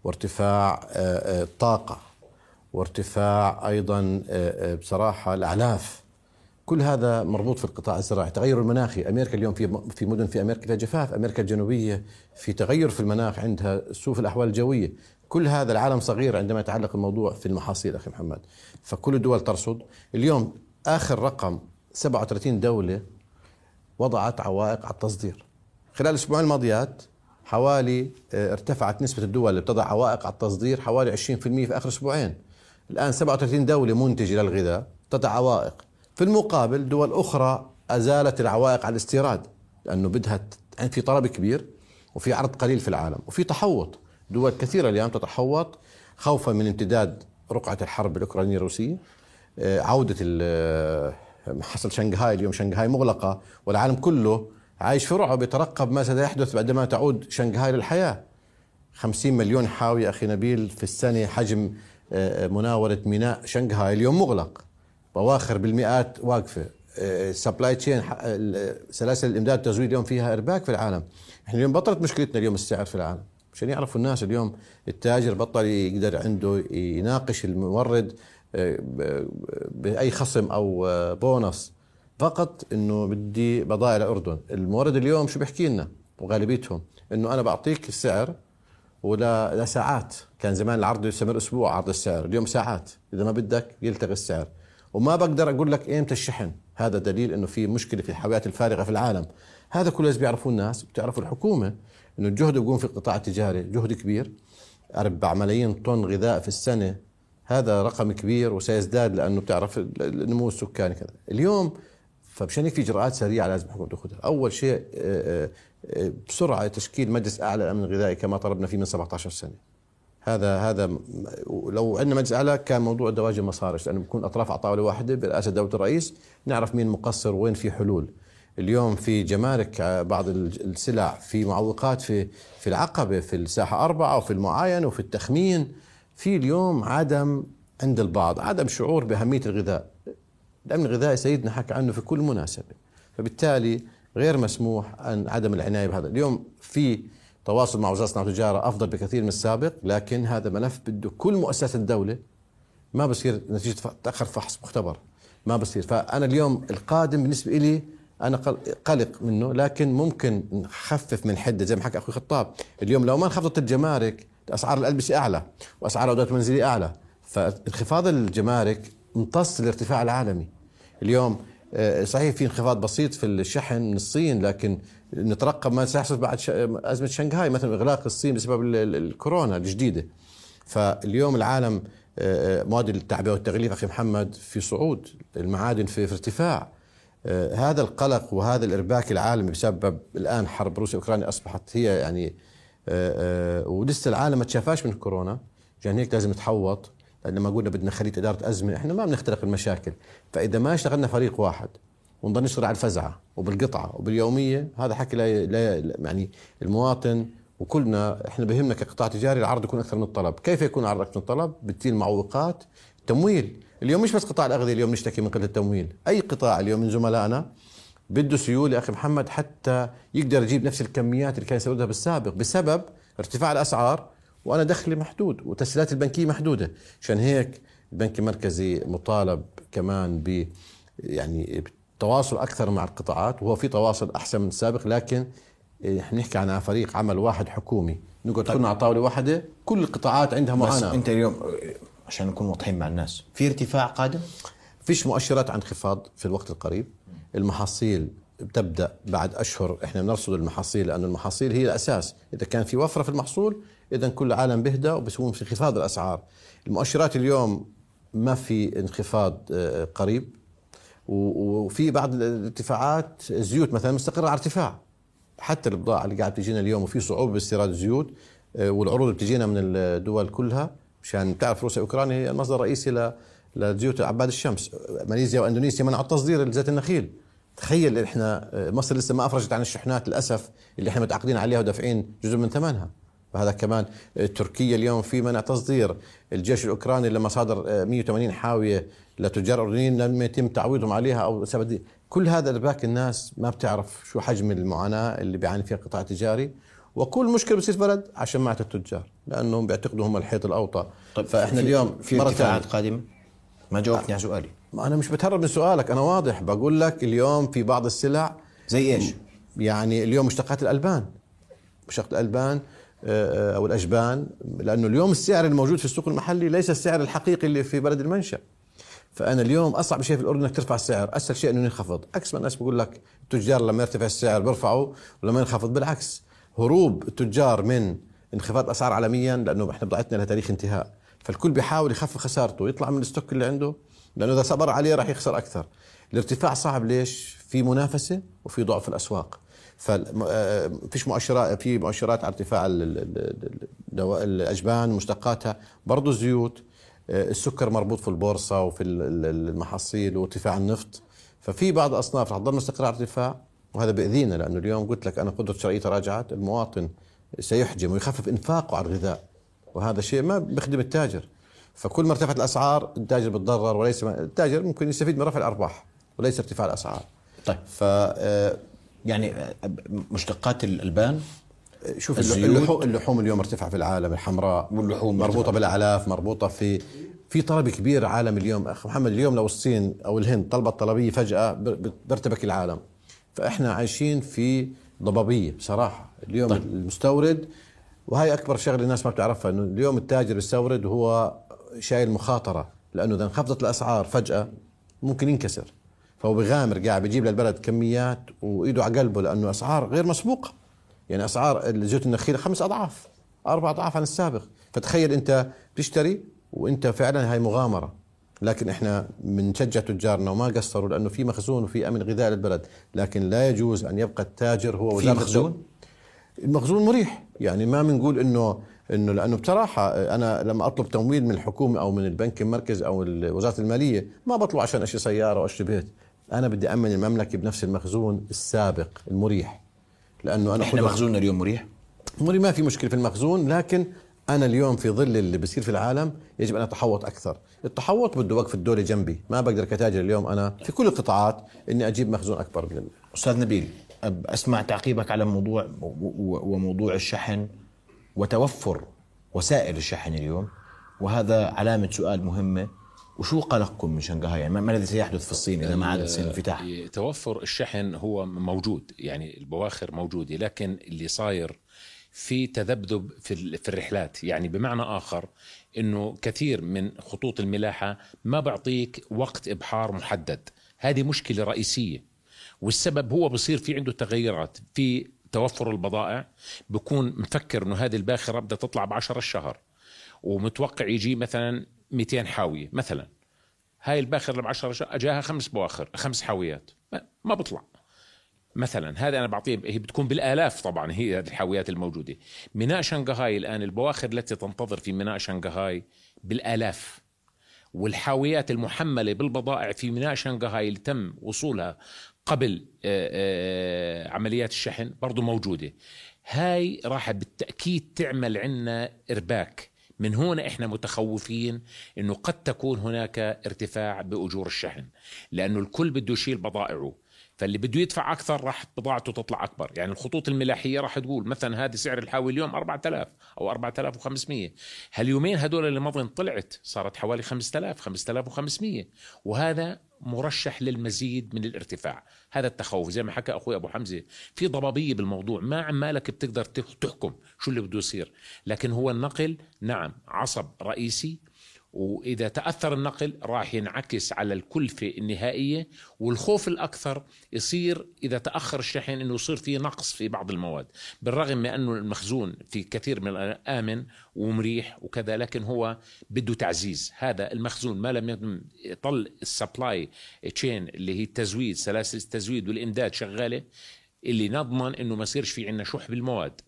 وارتفاع الطاقة وارتفاع أيضا بصراحة الأعلاف، كل هذا مربوط في القطاع الزراعي. تغير المناخي، أمريكا اليوم في في مدن في أمريكا فيها جفاف، أمريكا الجنوبية في تغير في المناخ، عندها سوء في الأحوال الجوية. كل هذا العالم صغير عندما يتعلق الموضوع في المحاصيل أخي محمد، فكل الدول ترصد. اليوم آخر رقم سبعة وثلاثين دولة وضعت عوائق على التصدير. خلال الأسبوعين الماضيات حوالي ارتفعت نسبة الدول اللي بتضع عوائق على التصدير حوالي عشرين بالمئة في آخر أسبوعين. الآن سبعة وثلاثين دولة منتجة للغذاء تضع عوائق. في المقابل دول أخرى أزالت العوائق على الاستيراد، لأنه بدها يعني في طلب كبير وفي عرض قليل في العالم وفي تحوط. دول كثيرة اليوم تتحوط خوفا من امتداد رقعة الحرب الأوكرانية الروسية، عودة حصل شنغهاي. اليوم شنغهاي مغلقة والعالم كله عايش في رعب يترقب ما سيحدث بعدما تعود شنغهاي للحياة. خمسين مليون حاوي أخي نبيل في السنة حجم مناولة ميناء شنغهاي، اليوم مغلق، بواخر بالمئات واقفة. سبلاي تشين سلاسل الإمداد التزويد اليوم فيها إرباك في العالم. إحنا اليوم بطلت مشكلتنا اليوم السعر في العالم، عشان يعرفوا الناس اليوم التاجر بطل يقدر عنده يناقش المورد بأي خصم أو بونص، فقط إنه بدي بضائع الأردن. المورد اليوم شو بيحكي لنا وغالبيتهم إنه أنا بعطيك السعر ولا ساعات. كان زمان العرض يستمر أسبوع عرض السعر، اليوم ساعات، إذا ما بدك يلتغي السعر. وما بقدر أقول لك إيمتى الشحن، هذا دليل إنه في مشكلة في الحاويات الفارغة في العالم. هذا كله لازم يعرفوه الناس، بتعرفوا الحكومة إنه الجهد يقوم في القطاع التجاري جهد كبير. أربع ملايين طن غذاء في السنة، هذا رقم كبير وسيزداد لأنه بتعرف النمو السكاني كذا اليوم. فمشان هيك في إجراءات سريعة لازم الحكومة تأخذها. أول شيء بسرعة تشكيل مجلس أعلى الأمن الغذائي كما طلبنا فيه من سبعة عشر سنة. هذا هذا لو عندنا مجلس أعلى كان موضوع الدواجن ما صارش، لأنه بكون أطراف على طاولة واحدة برئاسة دولة الرئيس، نعرف مين مقصر وين في حلول. اليوم في جمارك بعض السلع، في معوقات في في العقبة، في الساحة أربعة، وفي المعاين وفي التخمين. في اليوم عدم عند البعض عدم شعور بأهمية الغذاء. الأمن الغذائي سيدنا حكى عنه في كل مناسبة، فبالتالي غير مسموح أن عدم العناية بهذا. اليوم في تواصل مع وزارة الصناعة والتجارة أفضل بكثير من السابق، لكن هذا ملف بده كل مؤسسات الدولة. ما بصير نتيجة تأخر فحص مختبر، ما بصير. فأنا اليوم القادم بالنسبة إلي أنا قلق منه، لكن ممكن نخفف من حدة زي ما حكى أخوي خطاب. اليوم لو ما انخفضت الجمارك أسعار الألبسة أعلى وأسعار الأدوات المنزلية أعلى، فانخفاض الجمارك امتص الارتفاع العالمي. اليوم صحيح في انخفاض بسيط في الشحن من الصين، لكن نترقب ما سيحصل بعد أزمة شنغهاي مثلا، إغلاق الصين بسبب الكورونا الجديدة. فاليوم العالم مواد التعبئة والتغليف أخي محمد في صعود، المعادن في, في ارتفاع. هذا القلق وهذا الإرباك العالمي بسبب الآن حرب روسيا أوكرانيا أصبحت هي يعني، ولسه العالم ما تشافاش من الكورونا، عشان هيك لازم نتحوط. لما قلنا بدنا خليط إدارة أزمة، إحنا ما بنخترق المشاكل. فإذا ما اشتغلنا فريق واحد ونضل نشتغل على الفزعة وبالقطعة وباليومية، هذا حكي لا, لا يعني المواطن وكلنا إحنا بهمنا كقطاع تجاري العرض يكون أكثر من الطلب. كيف يكون العرض أكثر من الطلب؟ بتزيل معوقات تمويل. اليوم مش بس قطاع الأغذية اليوم نشتكي من قلة التمويل، أي قطاع اليوم من زملائنا بده سيولة أخي محمد حتى يقدر يجيب نفس الكميات اللي كان يسويها بالسابق بسبب ارتفاع الأسعار، وأنا دخلي محدود وتسهيلاتي البنكية محدودة. عشان هيك البنك المركزي مطالب كمان ب يعني تواصل أكثر مع القطاعات، وهو في تواصل أحسن من السابق، لكن إحنا نحكي عن فريق عمل واحد حكومي نقعد طيب. كلنا على طاولة واحدة، كل القطاعات عندها معاناة. بس أنت اليوم عشان نكون واضحين مع الناس، في ارتفاع قادم؟ فيش مؤشرات عن انخفاض في الوقت القريب. المحاصيل بتبدأ بعد أشهر، إحنا بنرصد المحاصيل لأن المحاصيل هي الأساس، إذا كان في وفرة في المحصول إذا كل العالم بهدى وبسوون في انخفاض الأسعار. المؤشرات اليوم ما في انخفاض قريب، وفي بعض الارتفاعات. الزيوت مثلا مستقرة على ارتفاع، حتى البضاعة اللي قاعد تجينا اليوم وفي صعوبة باستيراد الزيوت والعروض اللي بتجينا من الدول كلها، مشان تعرف روسيا وأوكرانيا هي المصدر الرئيسي لزيوت عباد الشمس. ماليزيا وأندونيسيا منعوا تصدير زيت النخيل. تخيل إحنا مصر لسه ما أفرجت عن الشحنات للأسف اللي إحنا متعاقدين عليها ودافعين جزء من ثمنها، فهذا كمان. تركيا اليوم في منع تصدير. الجيش الأوكراني لما صادر مئة وثمانين حاوية لتجار أردنيين لم يتم تعويضهم عليها أو سبب. كل هذا الباك الناس ما بتعرف شو حجم المعاناة اللي بيعاني فيها القطاع التجاري، وكل مشكلة بتصير بلد عشان معت التجار لأنهم بيعتقدوا هم الحيط الأوطى. طيب فإحنا اليوم في ارتفاعات قادمة. ما جاوبتني على سؤالي. أنا مش بتهرب من سؤالك، أنا واضح بقول لك اليوم في بعض السلع. زي إيش؟ يعني اليوم مشتقات الألبان، مشتقات الألبان أو الأجبان، لأنه اليوم السعر الموجود في السوق المحلي ليس السعر الحقيقي اللي في بلد المنشأ. فأنا اليوم أصعب شيء في الأردن أنك ترفع السعر، أسهل شيء أنه ينخفض. عكس ما الناس بقول لك التجار لما يرتفع السعر برفعه ولما ينخفض بالعكس. هروب التجار من انخفاض أسعار عالميا، لأنه إحنا بضاعتنا لها تاريخ انتهاء، فالكل بيحاول يخفف خسارته، يطلع من الستوك اللي عنده، لأنه إذا صبر عليه راح يخسر أكثر. الارتفاع صعب. ليش؟ في منافسة وفي ضعف الأسواق. ففيش مؤشرات، في مؤشرات على ارتفاع الأجبان مشتقاتها، برضو الزيوت، السكر مربوط في البورصة وفي المحاصيل، وارتفاع النفط. ففي بعض الأصناف رح تضل مستقرة ارتفاع، وهذا بأذينا، لأنه اليوم قلت لك أنا قدرة شرائية تراجعت. المواطن سيحجم ويخفف إنفاقه على الغذاء، وهذا شيء ما بيخدم التاجر. فكل ما ارتفعت الأسعار التاجر بتضرر، وليس التاجر ممكن يستفيد من رفع الأرباح وليس ارتفاع الأسعار. طيب ف يعني مشتقات الألبان، شوف اللحوم، اللحوم اليوم ارتفع في العالم، الحمراء واللحوم مربوطة بالأعلاف، مربوطة في في طلب كبير عالم اليوم. أخ محمد، اليوم لو الصين أو الهند طلبت طلبية فجأة بيرتبك العالم. فإحنا عايشين في ضبابية بصراحة اليوم. طيب. المستورد، وهي أكبر شغلة الناس ما بتعرفها، إنه اليوم التاجر المستورد هو شايل مخاطرة، لأنه إذا انخفضت الأسعار فجأة ممكن ينكسر. فهو بغامر، قاعد بيجيب للبلد كميات وإيده على قلبه، لأنه أسعار غير مسبوقة. يعني أسعار زيوت النخيل خمس أضعاف أربع أضعاف عن السابق. فتخيل أنت بتشتري وأنت فعلا هاي مغامرة. لكن إحنا بنشجع تجارنا وما قصروا، لأنه في مخزون وفي أمن غذاء للبلد. لكن لا يجوز أن يبقى التاجر هو وزارة المخزون. المخزون مريح، يعني ما بنقول إنه إنه لأنه بصراحة أنا لما أطلب تمويل من الحكومة أو من البنك المركزي أو وزارة المالية ما بطلع عشان أشتري سيارة أو أشتري بيت. أنا بدي أمن المملكة بنفس المخزون السابق المريح، لأنه أنا إحنا مخزوننا اليوم مريح. مريح ما في مشكلة في المخزون، لكن أنا اليوم في ظل اللي بصير في العالم يجب أن أتحوط أكثر. التحوط بده وقف الدولة جنبي، ما بقدر كتاجر اليوم أنا في كل القطاعات إني أجيب مخزون أكبر منه. أستاذ نبيل، أسمع تعقيبك على موضوع وموضوع الشحن وتوفر وسائل الشحن اليوم، وهذا علامة سؤال مهمة. وشو قلقكم من شنغهاي؟ يعني ما الذي سيحدث في الصين إذا ما عاد الصين انفتاح؟ توفر الشحن هو موجود، يعني البواخر موجودة، لكن اللي صاير في تذبذب في في الرحلات. يعني بمعنى آخر إنه كثير من خطوط الملاحة ما بعطيك وقت إبحار محدد. هذه مشكلة رئيسية، والسبب هو بصير في عنده تغيرات في توفر البضائع. بكون مفكر إنه هذه الباخرة بدها تطلع بعشرة الشهر، ومتوقع يجي مثلاً مئتين حاوية مثلا. هاي الباخر بعشرة أجاها خمس بواخر خمس حاويات ما بطلع مثلا. هذا أنا بعطيه، هي بتكون بالآلاف طبعا. هي هذه الحاويات الموجودة ميناء شنغهاي الآن، البواخر التي تنتظر في ميناء شنغهاي بالآلاف، والحاويات المحملة بالبضائع في ميناء شنغهاي اللي تم وصولها قبل عمليات الشحن برضو موجودة. هاي راح بالتأكيد تعمل عنا إرباك. من هون إحنا متخوفين إنه قد تكون هناك ارتفاع بأجور الشحن، لأنه الكل بده يشيل بضائعه، فاللي بده يدفع أكثر راح بضاعته تطلع أكبر. يعني الخطوط الملاحية راح تقول مثلا هذا سعر الحاوي اليوم أربعة آلاف أو أربعة آلاف وخمسمية، هاليومين هدول اللي مضين طلعت صارت حوالي خمسة آلاف خمسة آلاف وخمسمية، وهذا مرشح للمزيد من الارتفاع. هذا التخوف زي ما حكى أخوي أبو حمزة، في ضبابية بالموضوع، ما عمالك بتقدر تحكم شو اللي بده يصير. لكن هو النقل نعم عصب رئيسي، وإذا تأثر النقل راح ينعكس على الكلفة النهائية، والخوف الأكثر يصير إذا تأخر الشحن أنه يصير فيه نقص في بعض المواد، بالرغم من أنه المخزون في كثير من آمن ومريح وكذا، لكن هو بده تعزيز هذا المخزون. ما لم يطل السبلاي تشين اللي هي التزويد، سلاسل التزويد والإمداد شغالة، اللي نضمن أنه ما يصيرش في عنا شح بالمواد.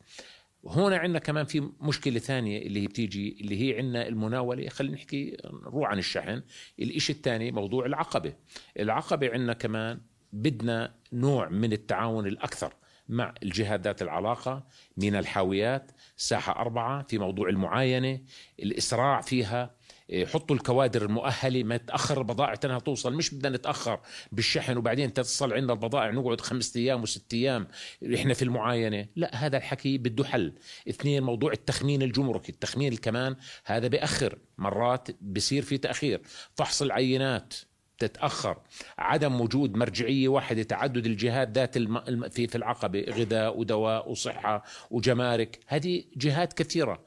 هنا عندنا كمان في مشكلة ثانية اللي هي بتيجي، اللي هي عندنا المناولة. خلينا نحكي نروح عن الشحن. الإشي الثاني موضوع العقبة. العقبة عندنا كمان بدنا نوع من التعاون الأكثر مع الجهات العلاقة من الحاويات، ساحة أربعة، في موضوع المعاينة، الإسراع فيها، حطوا الكوادر المؤهلة، ما تأخر البضائع تنها توصل. مش بدنا نتأخر بالشحن وبعدين تتصل عندنا البضائع نقعد خمس أيام وست أيام إحنا في المعاينة. لا، هذا الحكي بده حل. اثنين، موضوع التخمين الجمركي، التخمين كمان هذا بأخر مرات، بصير في تأخير، فحص العينات تتأخر، عدم وجود مرجعية واحدة، تعدد الجهات ذات الم... في في العقبة، غذاء ودواء وصحة وجمارك، هذه جهات كثيرة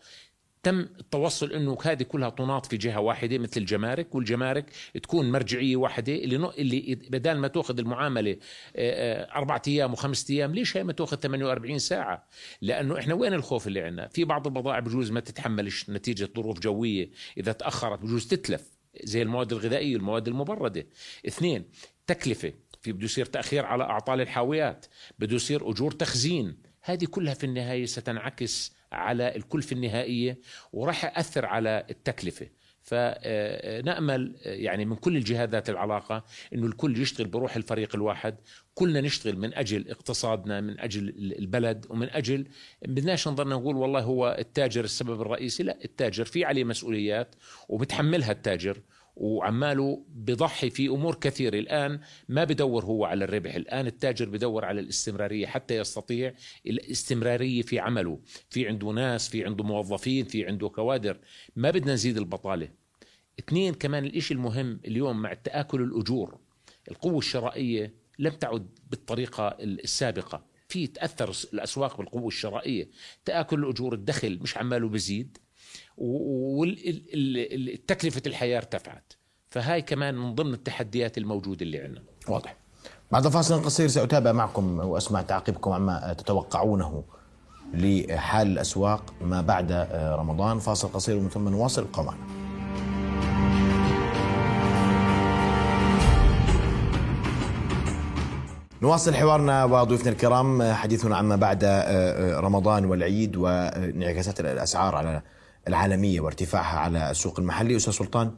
تم التوصل انه هذه كلها تناط في جهه واحده مثل الجمارك، والجمارك تكون مرجعيه واحده، اللي اللي بدل ما تاخذ المعامله اربعه ايام وخمسه ايام، ليش هي ما تاخذ ثمانية وأربعين ساعه؟ لانه احنا وين الخوف اللي عندنا؟ في بعض البضائع بجوز ما تتحملش نتيجه ظروف جويه، اذا تاخرت بجوز تتلف، زي المواد الغذائيه والمواد المبرده. اثنين، تكلفه، في بده يصير تاخير على اعطال الحاويات، بده يصير اجور تخزين، هذه كلها في النهايه ستنعكس على الكلفة النهائية وراح يأثر على التكلفة. فنأمل يعني من كل الجهات ذات العلاقة أنه الكل يشتغل بروح الفريق الواحد، كلنا نشتغل من أجل اقتصادنا، من أجل البلد، ومن أجل بدناش نظرنا نقول والله هو التاجر السبب الرئيسي. لا، التاجر في عليه مسؤوليات وبتحملها التاجر، وعماله بضحي في أمور كثيرة. الآن ما بدور هو على الربح، الآن التاجر بدور على الاستمرارية، حتى يستطيع الاستمرارية في عمله، في عنده ناس، في عنده موظفين، في عنده كوادر. ما بدنا نزيد البطالة. اثنين، كمان الإشي المهم اليوم مع التآكل الأجور، القوة الشرائية لم تعد بالطريقة السابقة، في تأثر الأسواق بالقوة الشرائية، تآكل الأجور، الدخل مش عماله بزيد، والتكلفة الحياة ارتفعت. فهاي كمان من ضمن التحديات الموجودة اللي عندنا. واضح. بعد فاصل قصير سأتابع معكم وأسمع تعقيبكم عما تتوقعونه لحال الأسواق ما بعد رمضان. فاصل قصير ومن ثم نواصل القمع. نواصل حوارنا وضيوفنا الكرام، حديثنا عما بعد رمضان والعيد وانعكاسات الأسعار على العالمية وارتفاعها على السوق المحلي. أستاذ سلطان،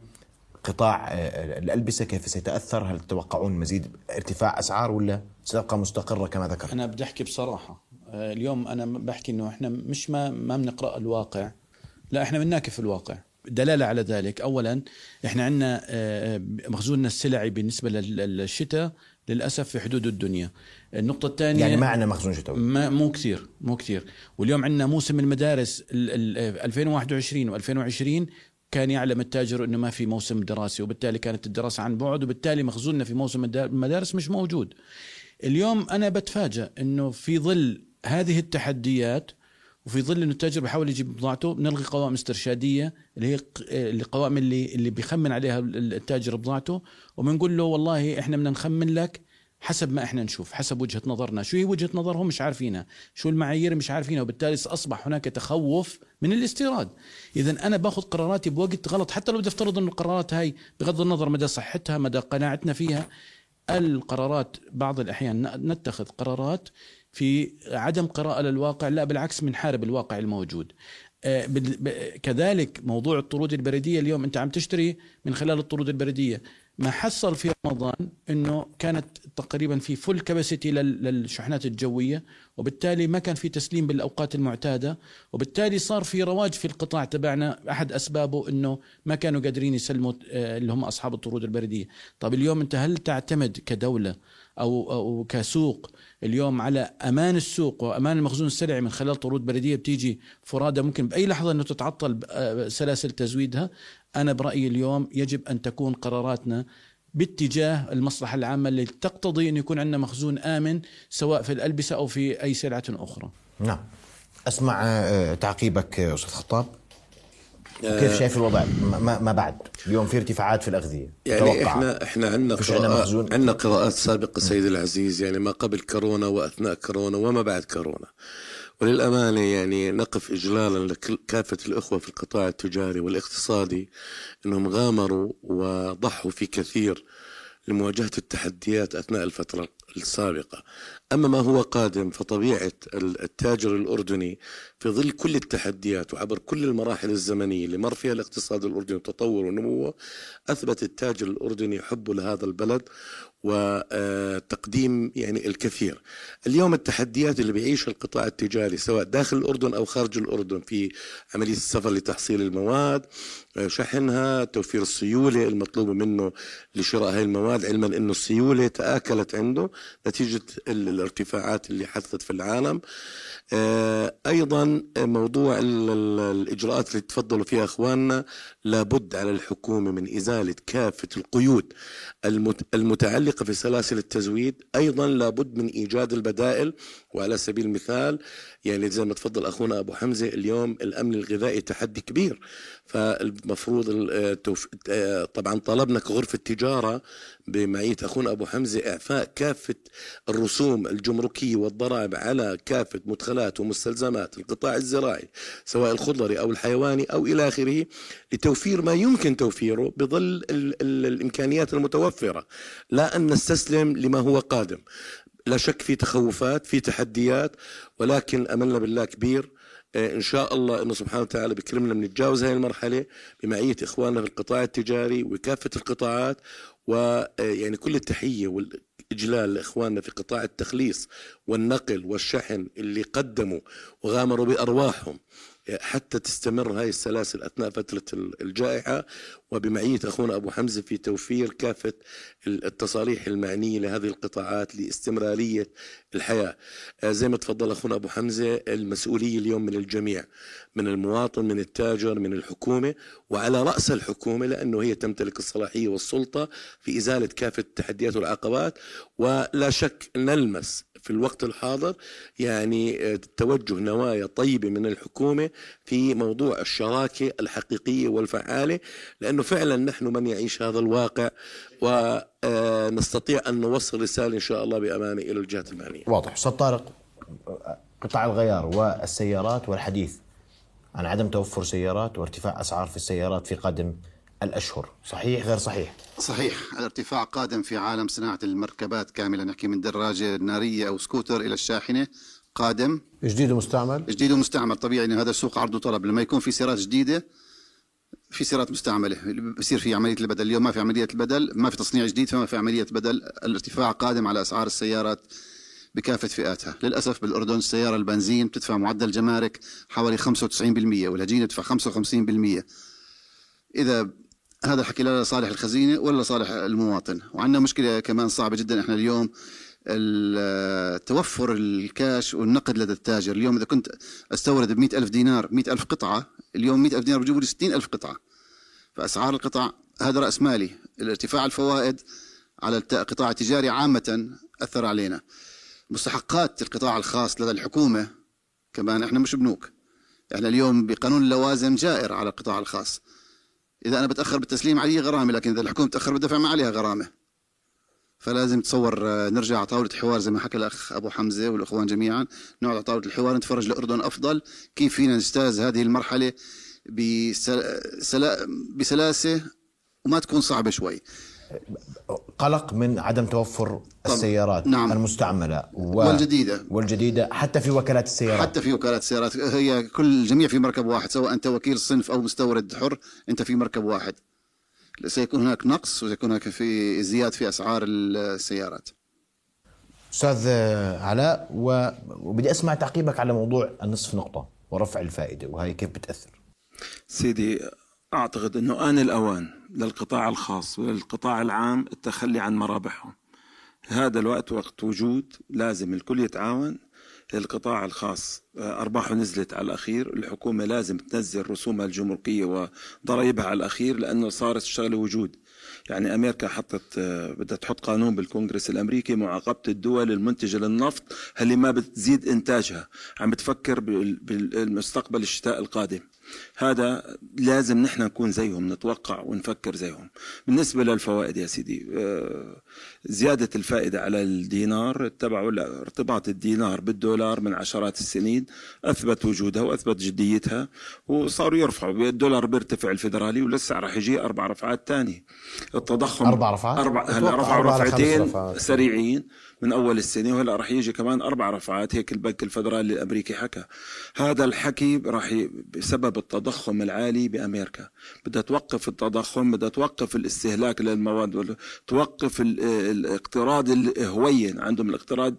قطاع الألبسة كيف سيتأثر؟ هل تتوقعون مزيد ارتفاع أسعار ولا ستبقى مستقرة كما ذكرت؟ أنا بدي أحكي بصراحة، اليوم أنا بحكي إنه إحنا مش ما ما بنقرأ الواقع، لا إحنا بنناكف الواقع. دلالة على ذلك، أولا إحنا عندنا مخزوننا السلعي بالنسبة للشتاء للأسف في حدود الدنيا. النقطة الثانية، يعني ما عندنا مخزون شتوي، مو كثير مو كثير. واليوم عندنا موسم المدارس ألفين وواحد وعشرين وألفين وعشرين كان يعلم التاجر إنه ما في موسم دراسي، وبالتالي كانت الدراسة عن بعد، وبالتالي مخزوننا في موسم المدارس مش موجود. اليوم أنا بتفاجأ إنه في ظل هذه التحديات، وفي ظل إنه التاجر بحاول يجيب بضاعته، بنلغي قوائم استرشادية اللي هي القوائم اللي اللي بيخمن عليها التاجر بضاعته، وبنقول له والله إحنا بدنا نخمن لك حسب ما إحنا نشوف، حسب وجهة نظرنا. شو هي وجهة نظرهم؟ مش عارفينها. شو المعايير؟ مش عارفينها. وبالتالي أصبح هناك تخوف من الاستيراد. إذن أنا باخذ قراراتي بوقت غلط، حتى لو بدي أفترض إنه القرارات هاي بغض النظر مدى صحتها، مدى قناعتنا فيها، القرارات بعض الأحيان نتخذ قرارات في عدم قراءة للواقع، لا بالعكس منحارب الواقع الموجود. كذلك موضوع الطرود البريدية، اليوم أنت عم تشتري من خلال الطرود البريدية. ما حصل في رمضان إنه كانت تقريبا في فل كاباسيتي للشحنات الجوية، وبالتالي ما كان في تسليم بالأوقات المعتادة، وبالتالي صار في رواج في القطاع تبعنا. أحد أسبابه إنه ما كانوا قادرين يسلموا اللي هم أصحاب الطرود البريدية. طب اليوم أنت هل تعتمد كدولة أو, أو كسوق اليوم على أمان السوق وأمان المخزون السلعي من خلال طرود بريدية بتيجي فرادة ممكن بأي لحظة أنه تتعطل سلاسل تزويدها؟ أنا برأيي اليوم يجب أن تكون قراراتنا باتجاه المصلحة العامة اللي تقتضي أن يكون عندنا مخزون آمن سواء في الألبسة أو في أي سلعة أخرى. نعم، أسمع تعقيبك أستاذ خطاب. كيف شايف الوضع ما بعد اليوم؟ في ارتفاعات في الأغذية يعني توقع. احنا احنا عندنا قراءات, عندنا قراءات سابقة سيد العزيز، يعني ما قبل كورونا وأثناء كورونا وما بعد كورونا، وللأمانة يعني نقف إجلالا لكافة الأخوة في القطاع التجاري والاقتصادي أنهم غامروا وضحوا في كثير لمواجهة التحديات أثناء الفترة السابقة. أما ما هو قادم فطبيعة التاجر الأردني في ظل كل التحديات وعبر كل المراحل الزمنية اللي مر فيها الاقتصاد الأردني وتطور ونموه، أثبت التاجر الأردني حبه لهذا البلد وتقديم يعني الكثير. اليوم التحديات اللي بيعيش القطاع التجاري سواء داخل الأردن أو خارج الأردن في عملية السفر لتحصيل المواد، شحنها، توفير السيولة المطلوبة منه لشراء هاي المواد، علما أنه السيولة تآكلت عنده نتيجة الارتفاعات اللي حدثت في العالم. أيضا موضوع الإجراءات اللي تفضلوا فيها أخواننا، لابد على الحكومة من إزالة كافة القيود المتعلقة في سلاسل التزويد، أيضا لابد من إيجاد البدائل. وعلى سبيل المثال يعني زي ما تفضل أخونا أبو حمزة، اليوم الأمن الغذائي تحدي كبير، فالمفروض طبعا طلبنا كغرفة تجارة بمعية أخونا أبو حمزة إعفاء كافة الرسوم الجمركية والضرائب على كافة مدخلات ومستلزمات القطاع الزراعي سواء الخضري أو الحيواني أو إلى آخره، لتوفير ما يمكن توفيره بظل ال ال الإمكانيات المتوفرة، لا أن نستسلم لما هو قادم. لا شك في تخوفات، في تحديات، ولكن أملنا بالله كبير، إن شاء الله أنه سبحانه وتعالى بكرمنا من نتجاوز هذه المرحلة بمعية إخواننا في القطاع التجاري وكافة القطاعات. ويعني كل التحية والإجلال لإخواننا في قطاع التخليص والنقل والشحن اللي قدموا وغامروا بأرواحهم حتى تستمر هاي السلاسل أثناء فترة الجائحة، وبمعية أخونا أبو حمزة في توفير كافة التصاريح المعنية لهذه القطاعات لاستمرارية الحياة. زي ما تفضل أخونا أبو حمزة، المسؤولية اليوم من الجميع، من المواطن، من التاجر، من الحكومة، وعلى رأس الحكومة لأنه هي تمتلك الصلاحية والسلطة في إزالة كافة التحديات والعقبات. ولا شك نلمس في الوقت الحاضر يعني توجه نوايا طيبة من الحكومة في موضوع الشراكة الحقيقية والفعالة، لأنه فعلا نحن من يعيش هذا الواقع، ونستطيع أن نوصل رسالة إن شاء الله بأمانة إلى الجهات المعنية. واضح أستاذ طارق، قطاع الغيار والسيارات والحديث عن عدم توفر سيارات وارتفاع أسعار في السيارات في قادم الأشهر، صحيح غير صحيح؟ صحيح، الارتفاع قادم في عالم صناعة المركبات كاملة، نحكي من دراجة نارية أو سكوتر إلى الشاحنة، قادم جديد ومستعمل. جديد ومستعمل طبيعي، يعني هذا السوق عرض وطلب، لما يكون في سيارات جديدة في سيارات مستعملة بصير في عملية البدل. اليوم ما في عملية البدل، ما في تصنيع جديد، فما في عملية بدل. الارتفاع قادم على أسعار السيارات بكافة فئاتها. للأسف بالأردن السيارة البنزين بتدفع معدل جمارك حوالي خمسة وتسعين بالمئة والهجين تدفع خمسة وخمسين بالمئة. إذا هذا الحكي لا لصالح الخزينة ولا صالح المواطن. وعندنا مشكلة كمان صعبة جدا، إحنا اليوم توفر الكاش والنقد لدى التاجر. اليوم إذا كنت أستورد بمئة ألف دينار مئة ألف قطعة، اليوم مئة ألف دينار بجيبوا لي ستين ألف قطعة. فأسعار القطع، هذا رأس مالي. الارتفاع الفوائد على القطاع التجاري عامة أثر علينا. مستحقات القطاع الخاص لدى الحكومة كمان، إحنا مش بنوك، إحنا اليوم بقانون اللوازم جائر على القطاع الخاص. إذا أنا بتأخر بالتسليم عليه غرامة، لكن إذا الحكومة بتأخر بدفع ما عليها غرامة. فلازم تصور نرجع على طاولة الحوار زي ما حكى الأخ أبو حمزة والأخوان جميعا، نقعد على طاولة الحوار نتفرج الأردن أفضل كيف فينا نجتاز هذه المرحلة بسلا... بسلاسة وما تكون صعبة شوي. قلق من عدم توفر السيارات، نعم، المستعملة و... والجديدة والجديدة حتى في وكالات السيارات. حتى في وكالات السيارات هي كل جميع في مركب واحد، سواء أنت وكيل صنف أو مستورد حر، أنت في مركب واحد. سيكون هناك نقص وسيكون هناك في زيادة في أسعار السيارات. أستاذ علاء، وبدي أسمع تعقيبك على موضوع النصف نقطة ورفع الفائدة، وهي كيف بتأثر؟ سيدي أعتقد أنه آن الأوان للقطاع الخاص وللقطاع العام التخلي عن مرابحهم. هذا الوقت وقت وجود لازم الكل يتعاون. القطاع الخاص أرباحه نزلت على الأخير، الحكومة لازم تنزل رسومها الجمركية وضرائبها على الأخير، لأنه صارت شغلة وجود. يعني أمريكا حطت بدها تحط قانون بالكونغرس الأمريكي معاقبة الدول المنتجة للنفط اللي ما بتزيد إنتاجها، عم بتفكر بالمستقبل الشتاء القادم. هذا لازم نحن نكون زيهم، نتوقع ونفكر زيهم. بالنسبة للفوائد يا سيدي، زيادة الفائدة على الدينار تبعوا ارتباط الدينار بالدولار من عشرات السنين، أثبت وجودها وأثبت جديتها وصاروا يرفعوا. الدولار بيرتفع الفدرالي ولسه راح يجي أربع رفعات تاني. التضخم أربع رفعات أربع... هلا رفعوا رفعتين سريعين من أول السنة، وهلا راح يجي كمان أربع رفعات، هيك البنك الفدرالي الأمريكي حكى. هذا الحكي راح ي... بسبب التضخم العالي بأمريكا. بدها توقف التضخم، بدها توقف الاستهلاك للمواد، توقف الاقتراض الهوين، عندهم الاقتراض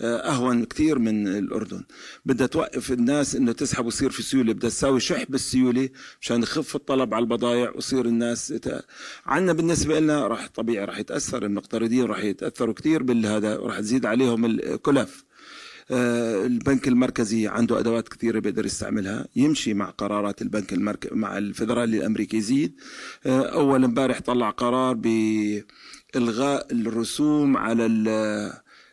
أهون كتير من الأردن. بدها توقف الناس إنه تسحب ويصير في سيولة، بدها تساوي شحب السيولة مشان يخف الطلب على البضائع ويصير الناس ت... عنا بالنسبة لنا راح طبيعي راح يتأثر المقترضين، راح يتأثروا كتير بالهذا، راح تزيد عليهم الكلف. البنك المركزي عنده أدوات كثيرة بيقدر يستعملها، يمشي مع قرارات البنك المركزي مع الفدرالي الأمريكي يزيد. أول امبارح طلع قرار بإلغاء الرسوم على ال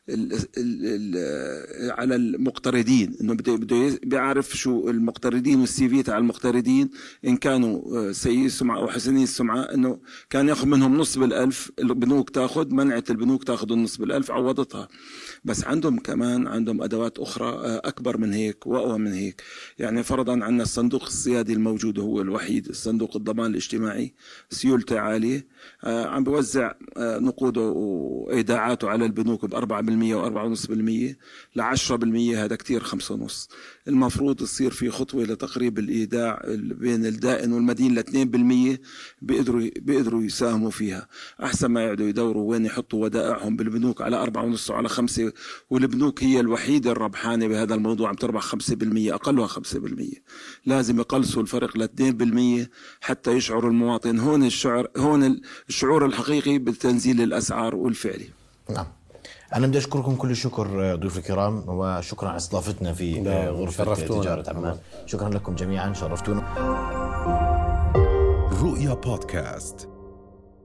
ال ال على المقترضين، انه بده بده بيعرف شو المقترضين والسي في تاع المقترضين، ان كانوا سيئي السمعه او حسني السمعه، انه كان ياخذ منهم نص بالالف، البنوك تاخذ، منعت البنوك تاخذ النص بالالف، عوضتها. بس عندهم كمان عندهم ادوات اخرى اكبر من هيك واقوى من هيك. يعني فرضا عندنا الصندوق السيادي الموجود هو الوحيد، صندوق الضمان الاجتماعي سيولته عاليه، عم بوزع نقوده وايداعاته على البنوك بأربعة بالمية وأربعة ونص بالمية لعشرة بالمية، هذا كتير خمسة ونص. المفروض تصير في خطوة لتقريب الإيداع بين الدائن والمدين لاثنين بالمية، بيقدروا بيقدروا يساهموا فيها أحسن ما يقعدوا يدوروا وين يحطوا ودائعهم بالبنوك على أربعة ونص وعلى خمسة. والبنوك هي الوحيدة الربحانة بهذا الموضوع، عم تربح خمسة بالمية أقلها خمسة بالمية. لازم يقلصوا الفرق لاثنين بالمية حتى يشعر المواطن، هون الشعر هون الشعور الحقيقي بتنزيل الأسعار والفعلي. نعم، أنا بدي أشكركم كل الشكر ضيوف الكرام، وشكرا على استضافتنا في غرفة تجارة عمان. شكرا لكم جميعا، شرفتونا. رؤيا بودكاست.